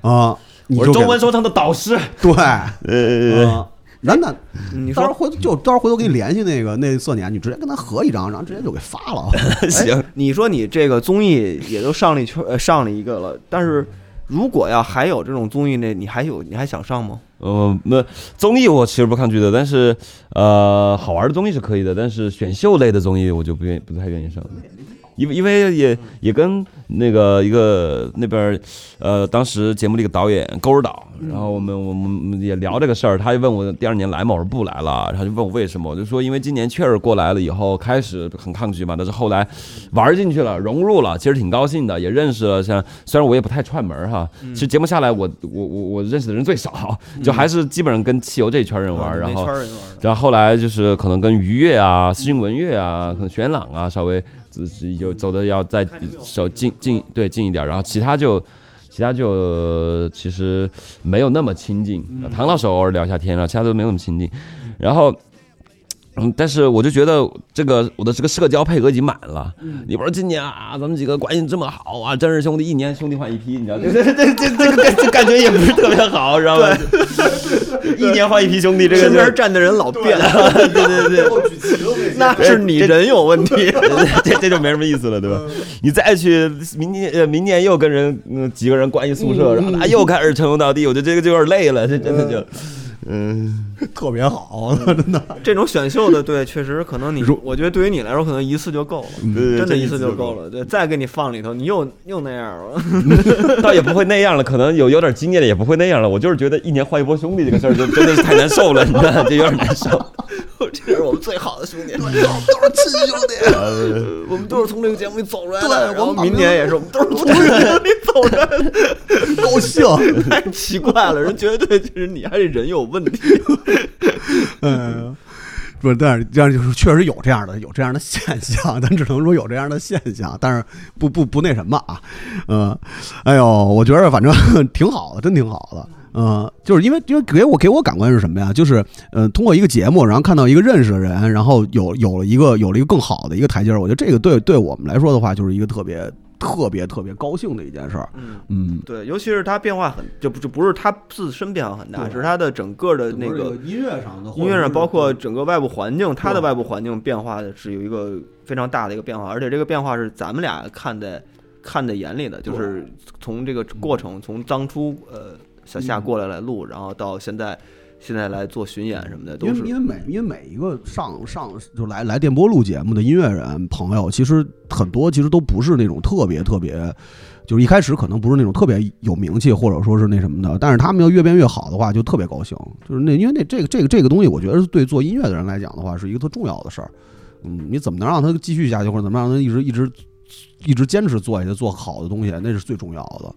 啊，我是中文说唱的导师，对，咱那，你说到时候回头给你联系那色年，你直接跟他合一张，然后直接就给发了。行，你说你这个综艺也都上了一个了，但是如果要还有这种综艺呢，你还想上吗？那综艺我其实不抗拒的，但是好玩的综艺是可以的，但是选秀类的综艺我就不太愿意上。因为也跟那个一个那边当时节目的一个导演勾儿导，然后我们也聊这个事儿，他就问我第二年来嘛，我说不来了，他就问我为什么，我就说因为今年确实过来了以后开始很抗拒嘛，但是后来玩进去了，融入了，其实挺高兴的，也认识了，像虽然我也不太串门哈，其实节目下来我认识的人最少，就还是基本上跟汽油这一圈人玩，然后后来就是可能跟于越啊、思俊文越啊、可能玄朗啊稍微。有走的要再手近一点，然后其他就其实没有那么亲近，唐老师偶尔聊一下天了，其他都没有那么亲近。然后，但是我就觉得这个我的这个社交配额已经满了。你不说今年啊，咱们几个关系这么好啊，真是兄弟一年兄弟换一批，你知道这感觉也不是特别好，知道吧？一年换一批兄弟，这个身边站的人老变了，对，那是你人有问题，这就没什么意思了，对吧？你再去明年又跟人几个人关系宿舍，然后他又开始称兄道弟，我觉得这个就有点累了，这真的就。特别好，真的。这种选秀的，对，确实可能我觉得对于你来说，可能一次就够了，真的，一次就够了。对，再给你放里头，你又那样了，倒也不会那样了，可能有点经验的也不会那样了。我就是觉得一年换一波兄弟这个事儿，就真的是太难受了，你知道，就有点难受。这是我们最好的兄弟，都是亲兄弟，我们都是从这个节目里走出来的。然后明年也是，我们都是从这个节目里走出来的，高兴太奇怪了，人觉得就是你还是人有问题。嗯，不，但是这样就是确实有这样的现象，咱只能说有这样的现象，但是不那什么啊，哎呦，我觉得反正挺好的，真挺好的。就是因为给我感官是什么呀？就是通过一个节目，然后看到一个认识的人，然后有了一个更好的一个台阶，我觉得这个对我们来说的话，就是一个特别高兴的一件事儿。嗯，对，尤其是他变化就不是他自身变化很大，是他的整个的那个音乐上，包括整个外部环境，他的外部环境变化的是有一个非常大的一个变化，而且这个变化是咱们俩看在眼里的，就是从这个过程，从当初小夏过来录，然后到现在来做巡演什么的，都是因为每一个上就来电波录节目的音乐人朋友，其实很多其实都不是那种特别，就是一开始可能不是那种特别有名气或者说是那什么的，但是他们要越变越好的话，就特别高兴。就是那因为那这个东西，我觉得对做音乐的人来讲的话，是一个特重要的事儿。你怎么能让他继续下去，或者怎么让他一直坚持做下去，做好的东西，那是最重要的。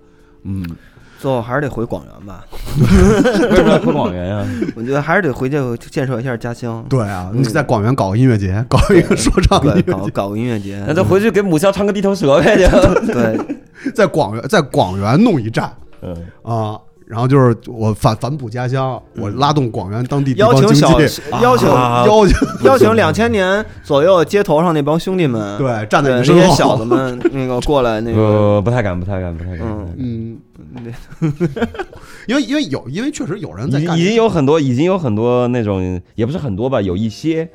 最后还是得回广元吧，为什么要回广元呀？我觉得还是得回去建设一下家乡。对啊，你在广元搞个音乐节，搞一个说唱音乐节，搞个音乐节，那就回去给母校唱个地头蛇呗。对，在广元弄一站，啊。然后就是我反哺家乡，我拉动广元当地地方经济，邀请2000年左右街头上那帮兄弟们，对，站在你身后那些小子们那个过来那个，不太敢，因为确实有人在干，已经有很多那种也不是很多吧，有一些。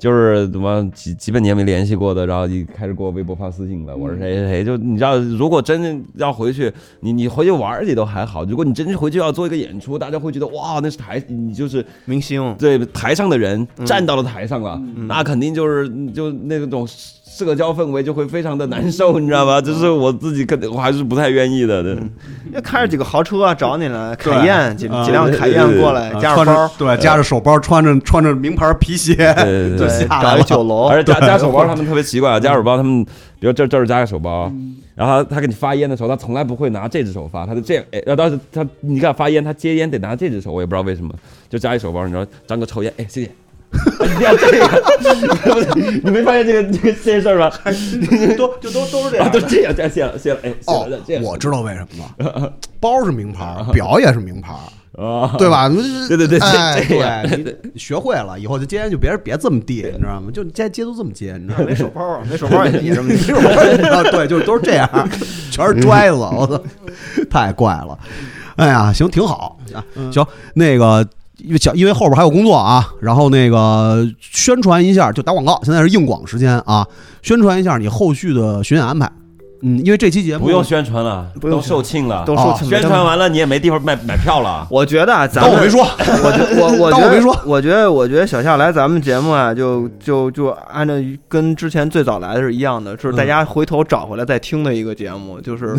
就是怎么几百年没联系过的，然后一开始给我微博发私信了，我是谁，就你知道，如果真正要回去，你回去玩也都还好，如果你真是回去要做一个演出，大家会觉得哇，那是你就是明星，对，台上的人站到了台上了，那肯定就那种社交氛围就会非常的难受，你知道吧？就是我自己我还是不太愿意的。要开着几个豪车啊，找你了，凯宴几辆凯宴过来，加着包，对，加着手包，穿着名牌皮鞋，对。打一酒楼，而且加手包他们特别奇怪，加手包他们，比如这儿加个手包，然后他给你发烟的时候，他从来不会拿这只手发，他就这样，然后当时他你看发烟，他接烟得拿这只手，我也不知道为什么，就加一手包，你知道张哥抽烟，哎，谢谢。一定要这个，你没发现这个这事儿吗？都是这样、啊，都这样，谢了，哎，哦，我知道为什么了，包是名牌，表也是名牌。对吧？对，哎，对，你学会了以后就接就别这么地，你知道吗？就接都这么接，你知道吗？没手包啊，没手包也这么接，对，就是都是这样，全是拽子，我操，太怪了。哎呀，行，挺好，行，那个。因为后边还有工作啊，然后那个宣传一下，就打广告，现在是硬广时间啊，宣传一下你后续的巡演安排。嗯，因为这期节目不用宣传了，都售罄了，都售罄、宣传完了你也没地方买票了。我觉得咱们，当我没说，我觉得小夏来咱们节目啊，就按照跟之前最早来的是一样的，就是大家回头找回来再听的一个节目，就是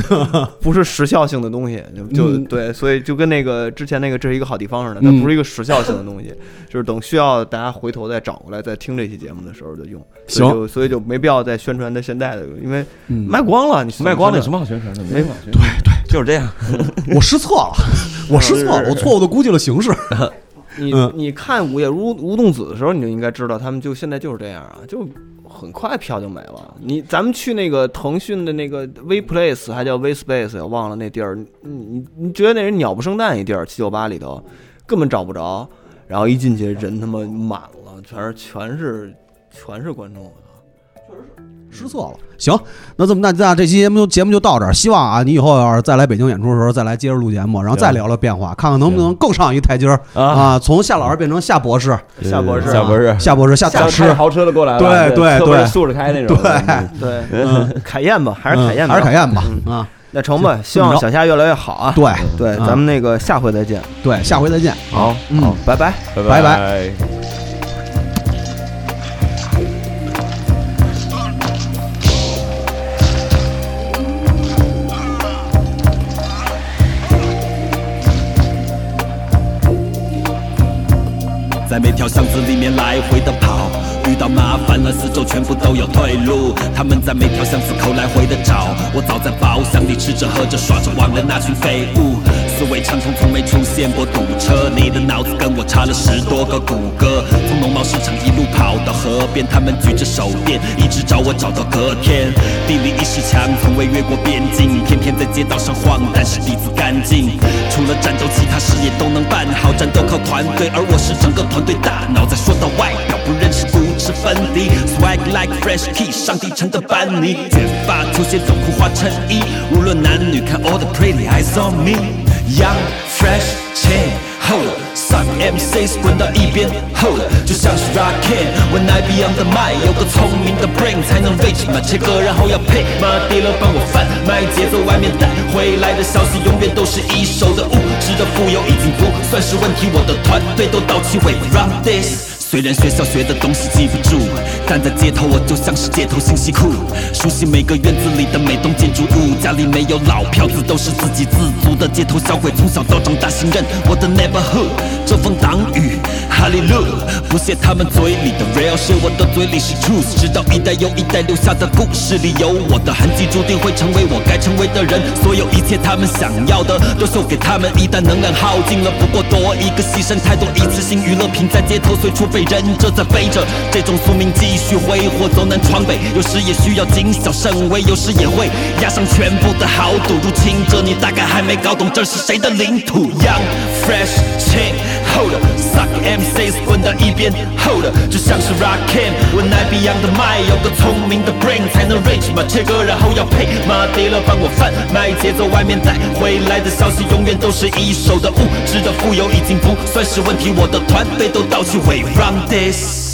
不是时效性的东西，就对，所以就跟那个之前那个这是一个好地方似的，它不是一个时效性的东西，就是等需要大家回头再找回来再听这期节目的时候就用。行，所以就没必要再宣传到现在的，因为卖光了。你卖光了有什么好宣传的？没法，对，就是这样。我失策了，我错误的估计了形势。你看午夜乌动子的时候，你就应该知道，他们就现在就是这样啊，就很快票就没了。咱们去那个腾讯的那个 V Place 还叫 V Space， 我忘了那地儿。你觉得那人鸟不生蛋一地儿，798里头根本找不着。然后一进去人他妈满了，全是观众，确实是。失策了，行，那这么那这期节目就到这儿。希望啊，你以后要是再来北京演出的时候，再来接着录节目，然后再聊聊变化，看看能不能更上一台阶啊！从夏老师变成夏博士，夏豪车都过来了，对，竖着开那种，对，还是凯宴吧啊！那成吧，希望小夏越来越好啊！对，咱们那个下回再见，好，拜拜。在每条巷子里面来回的跑，遇到麻烦了四周全部都有退路，他们在每条巷子口来回的找，我早在包厢里吃着喝着耍着，忘了那群废物，思维畅通从没出现过堵车，你的脑子跟我差了10多个骨骼，从农贸市场一路跑到河边，他们举着手电一直找我找到隔天，地理意识强从未越过边境，偏偏在街道上晃，但是底子干净，除了战斗其他事也都能办好，战斗靠团队，而我是整个团对大脑在说到外表不认识，不吃分离 Swag like fresh tea 上帝城的班尼，卷发球鞋走裤花衬衣，无论男女看 all the pretty eyes on me Young Fresh Chen Hold Some MCs 滚到一边 Hold 就像是 Rakim When I be on the mic 有个聪明的 brain 才能 reach 嘛切歌然后要配嘛跌了帮我翻麦节奏外面带回来的消息永远都是一手的物质的富有已经不算是问题，我的团队都到齐 We run this，虽然学校学的东西记不住，但在街头我就像是街头信息库，熟悉每个院子里的每栋建筑物，家里没有老票子都是自给自足的街头小鬼，从小到长大信任我的 neighborhood， 遮风挡雨哈利路，不屑他们嘴里的 real 是我的嘴里是 truth， 直到一代又一代留下的故事里有我的痕迹，注定会成为我该成为的人，所有一切他们想要的都送给他们，一旦能量耗尽了不过多一个牺牲太多，一次性娱乐品在街头随处被忍者在飞着，这种宿命继续挥霍，走南闯北，有时也需要谨小慎微，有时也会押上全部的豪赌，入侵者你大概还没搞懂这是谁的领土 Young Fresh Chen Hold Suck MCs 滚到一边 Hold 就像是 Rakim When I be on the mic 有个聪明的 brain 才能 reach 嘛切歌然后要配嘛跌了帮我贩卖节奏外面带回来的消息永远都是一手的物质的富有已经不算是问题，我的团队都到去伪装This